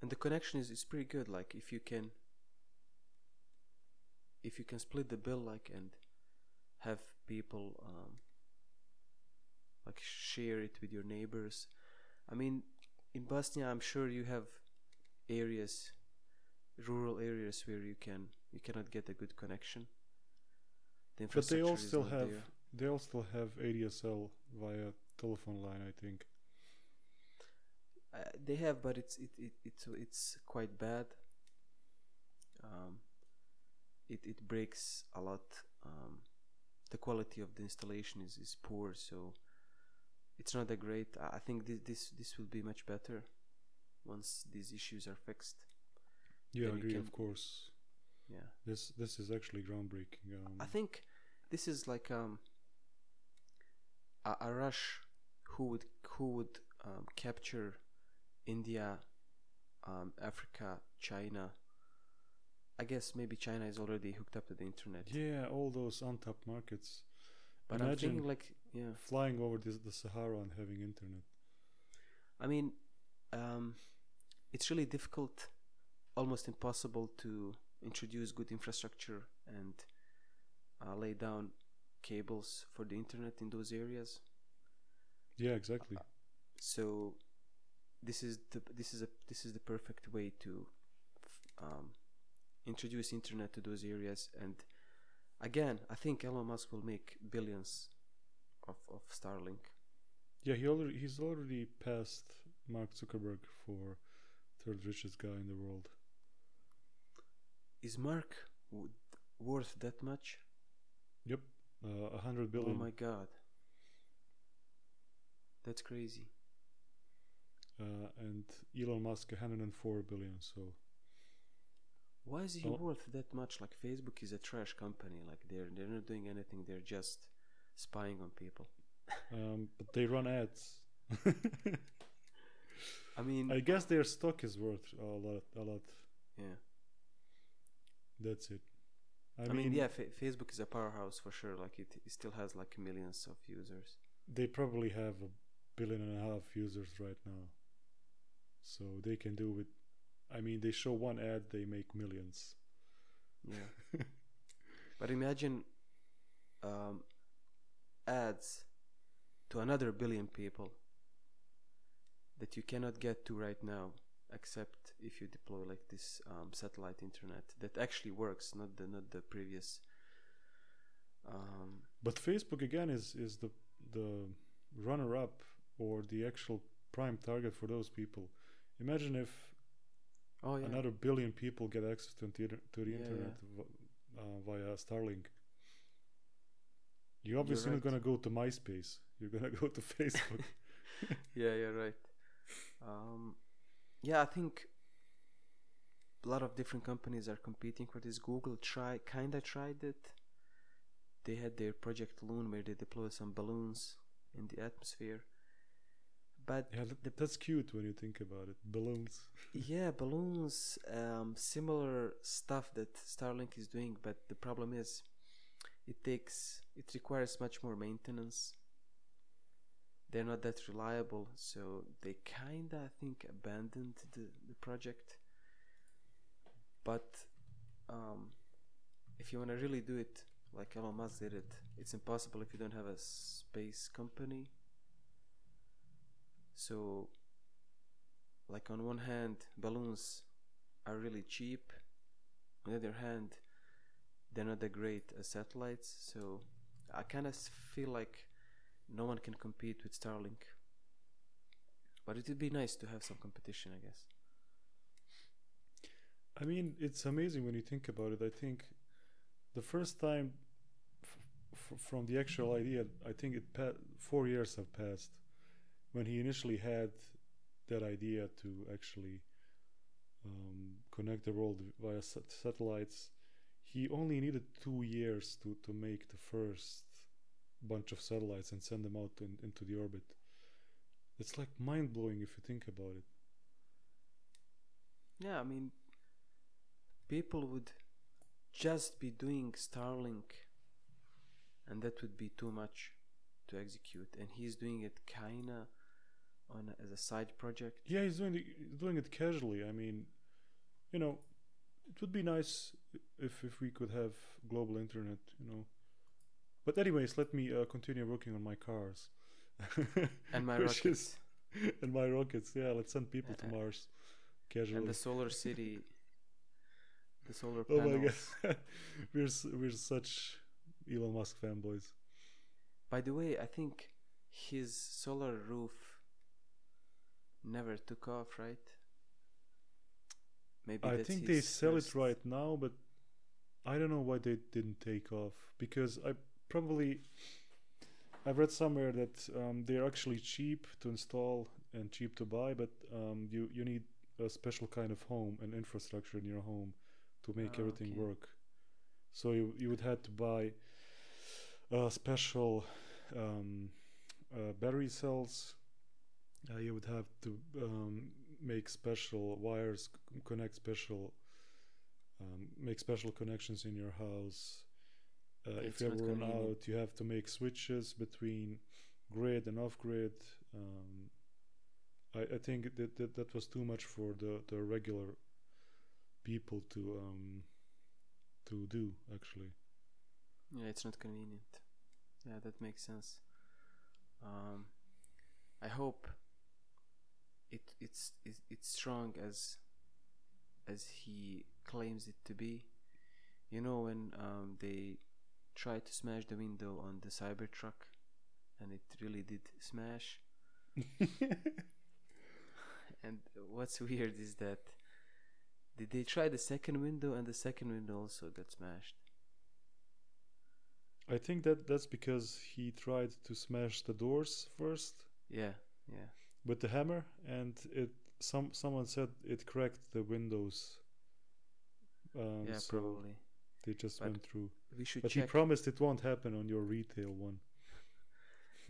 and the connection is, is pretty good. Like, if you can if you can split the bill, like, and have people um, like share it with your neighbors. I mean, in Bosnia, I'm sure you have areas, rural areas, where you can you cannot get a good connection. The infrastructure but they all is still have there. They all still have A D S L via telephone line, I think. Uh, they have, but it's it, it it's it's quite bad. Um, it it breaks a lot. Um, the quality of the installation is, is poor, so it's not that great. I think this this, this will be much better once these issues are fixed. Yeah, I agree. Can, of course. Yeah. This this is actually groundbreaking. Um, I think this is like um a, a rush. Who would who would um, capture India, um, Africa, China. I guess maybe China is already hooked up to the internet. Yeah, all those untapped markets. But imagine I'm thinking like yeah, flying over this, the Sahara and having internet. I mean, um, it's really difficult, almost impossible to introduce good infrastructure and uh, lay down cables for the internet in those areas. Yeah, exactly. Uh, so. This is the this is a this is the perfect way to um, introduce internet to those areas, and again, I think Elon Musk will make billions of, of Starlink. Yeah, he already he's already passed Mark Zuckerberg for third richest guy in the world. Is Mark w- worth that much? Yep, a uh, hundred billion. Oh my God, that's crazy. Uh, and Elon Musk one hundred four billion. So why is he oh. worth that much? Like, Facebook is a trash company. Like, they're they're not doing anything. They're just spying on people. um, but they run ads. I mean, I guess their stock is worth a lot. A lot. Yeah. That's it. I, I mean, mean, yeah. Fa- Facebook is a powerhouse for sure. Like, it, it still has like millions of users. They probably have a billion and a half users right now. So they can do with, I mean, they show one ad, they make millions. Yeah. But imagine um, ads to another billion people that you cannot get to right now, except if you deploy like this um, satellite internet that actually works, not the not the previous. Um, But Facebook again is is the the runner-up or the actual prime target for those people. Imagine if oh, yeah. another billion people get access to the, to the yeah, internet yeah. V- uh, via Starlink. You're obviously you're right. not going to go to MySpace. You're going to go to Facebook. Yeah, you're right. Um, yeah, I think a lot of different companies are competing for this. Google try kind of tried it. They had their Project Loon where they deployed some balloons in the atmosphere. But yeah, th- the, that's cute when you think about it. Balloons. Yeah, balloons. Um, similar stuff that Starlink is doing, but the problem is it takes it requires much more maintenance. They're not that reliable, so they kinda I think abandoned the, the project. But um, if you want to really do it, like Elon Musk did it, it's impossible if you don't have a space company. So, like on one hand, balloons are really cheap. On the other hand, they're not that great as satellites. So, I kind of feel like no one can compete with Starlink. But it would be nice to have some competition, I guess. I mean, it's amazing when you think about it. I think the first time f- f- from the actual idea, I think it pa- four years have passed when he initially had that idea to actually um, connect the world via sat- satellites. He only needed two years to, to make the first bunch of satellites and send them out in, into the orbit. It's like mind-blowing if you think about it. Yeah, I mean, people would just be doing Starlink, and that would be too much to execute. And he's doing it kinda on a, as a side project. Yeah, he's doing it, doing it casually. I mean, you know, it would be nice if if we could have global internet, you know. But anyways, let me uh, continue working on my cars and my rockets. Is, and my rockets. Yeah, let's send people to Mars casually. And the solar city. The solar panels. Oh my god, we're we're such Elon Musk fanboys. By the way, I think his solar roof never took off, right? Maybe I that's think they sell first. It right now, but I don't know why they didn't take off. Because I probably I've read somewhere that um, they're actually cheap to install and cheap to buy, but um, you you need a special kind of home and infrastructure in your home to make oh, everything okay. work. So you you would have to buy uh, special um, uh, battery cells. Uh, you would have to um, make special wires, connect special, um, make special connections in your house. Uh, if you ever run out, you have to make switches between grid and off grid. Um, I, I think that, that that was too much for the, the regular people to um to do actually. Yeah, it's not convenient. Yeah, that makes sense. Um, I hope it it's it, it's strong as as he claims it to be. You know, when um they tried to smash the window on the Cybertruck, and it really did smash. And what's weird is that. Did they try the second window, and the second window also got smashed? I think that that's because he tried to smash the doors first. Yeah, yeah. With the hammer, and it some someone said it cracked the windows. Um, yeah, so probably. They just but went through. We should. But check. He promised it won't happen on your retail one.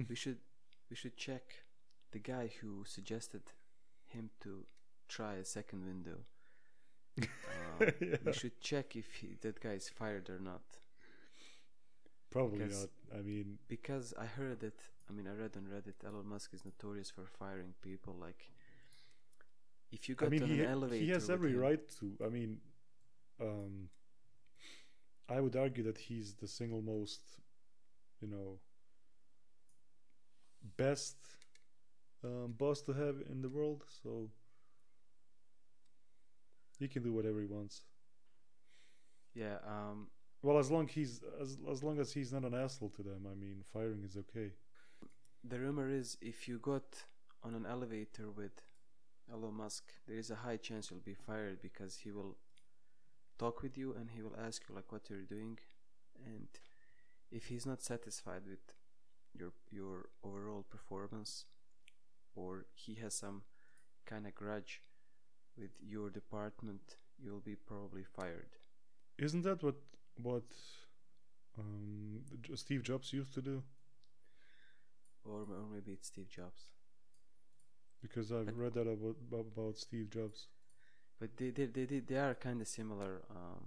we should, we should check the guy who suggested him to try a second window. um, yeah. We should check if he, that guy is fired or not. Probably because, not. I mean, because I heard that. I mean, I read on Reddit. Elon Musk is notorious for firing people. Like, if you got I mean, on he, an elevator, he has every him, right to. I mean, um, I would argue that he's the single most, you know, best um, boss to have in the world. So. He can do whatever he wants. Yeah, um, Well, as long he's as as long as he's not an asshole to them, I mean, firing is okay. The rumor is if you got on an elevator with Elon Musk, there is a high chance you'll be fired because he will talk with you and he will ask you like what you're doing, and if he's not satisfied with your your overall performance, or he has some kind of grudge with your department, you'll be probably fired. Isn't that what what um, Steve Jobs used to do? Or, or maybe it's Steve Jobs. Because I've but read that about about Steve Jobs. But they they they, they are kind of similar. Um,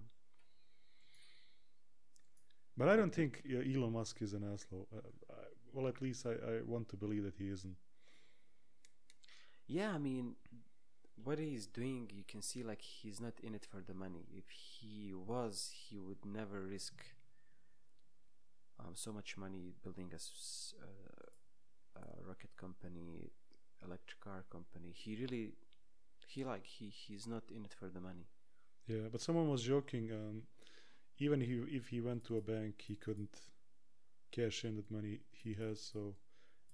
but I don't think yeah, Elon Musk is an asshole. Uh, I, well, at least I, I want to believe that he isn't. Yeah, I mean, what he's doing, you can see like he's not in it for the money. If he was, he would never risk um, so much money building a, uh, a rocket company, electric car company. He really, he like he he's not in it for the money. Yeah, but someone was joking. Um, even he, if he went to a bank, he couldn't cash in that money he has. So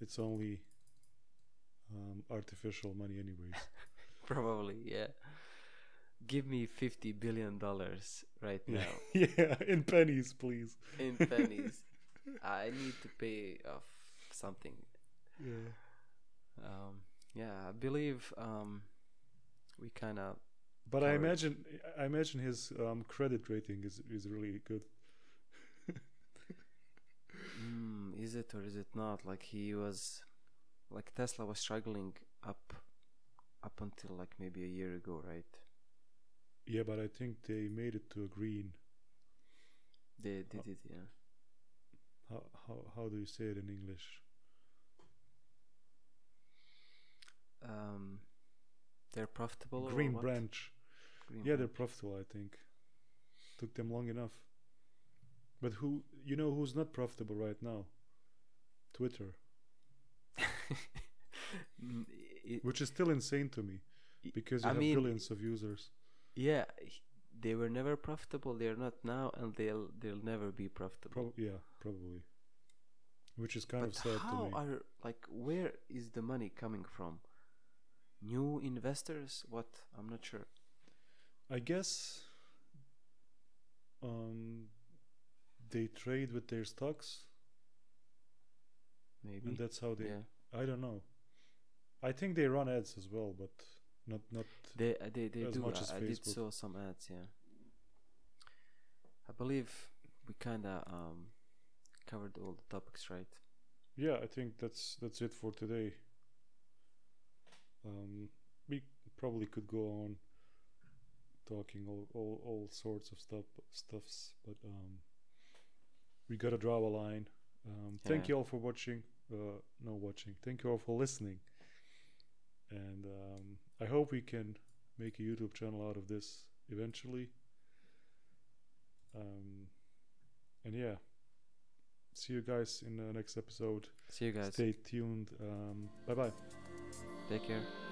it's only um, artificial money, anyways. Probably, yeah. Give me fifty billion dollars right now. Yeah, in pennies, please. In pennies. I need to pay off something. Yeah. Um, yeah, I believe um, we kind of. But covered. I imagine, I imagine his um, credit rating is is really good. mm, is it or is it not? Like he was, like Tesla was struggling up. Up until like maybe a year ago, right? Yeah, but I think they made it to a green. They did uh, it, yeah. How how how do you say it in English? Um, they're profitable. Green or what? Branch. Green yeah, branch. They're profitable. I think took them long enough. But who you know who's not profitable right now? Twitter. It, Which is still insane to me, because you I have mean, billions of users. Yeah, they were never profitable. They're not now, and they'll they'll never be profitable. Pro- yeah, probably. Which is kind but of sad to me. How are like where is the money coming from? New investors? What? I'm not sure. I guess. Um, they trade with their stocks. Maybe. And that's how they. Yeah. I don't know. I think they run ads as well, but not not they, uh, they, they as do. much as I, I Facebook. I did saw some ads, yeah. I believe we kind of um, covered all the topics, right? Yeah, I think that's that's it for today. Um, we probably could go on talking all all, all sorts of stuff stuffs, but um, we gotta draw a line. Um, yeah. Thank you all for watching. Uh, no watching. Thank you all for listening. And um, I hope we can make a YouTube channel out of this eventually. Um, and yeah, see you guys in the next episode. See you guys. Stay tuned. Um, bye bye. Take care.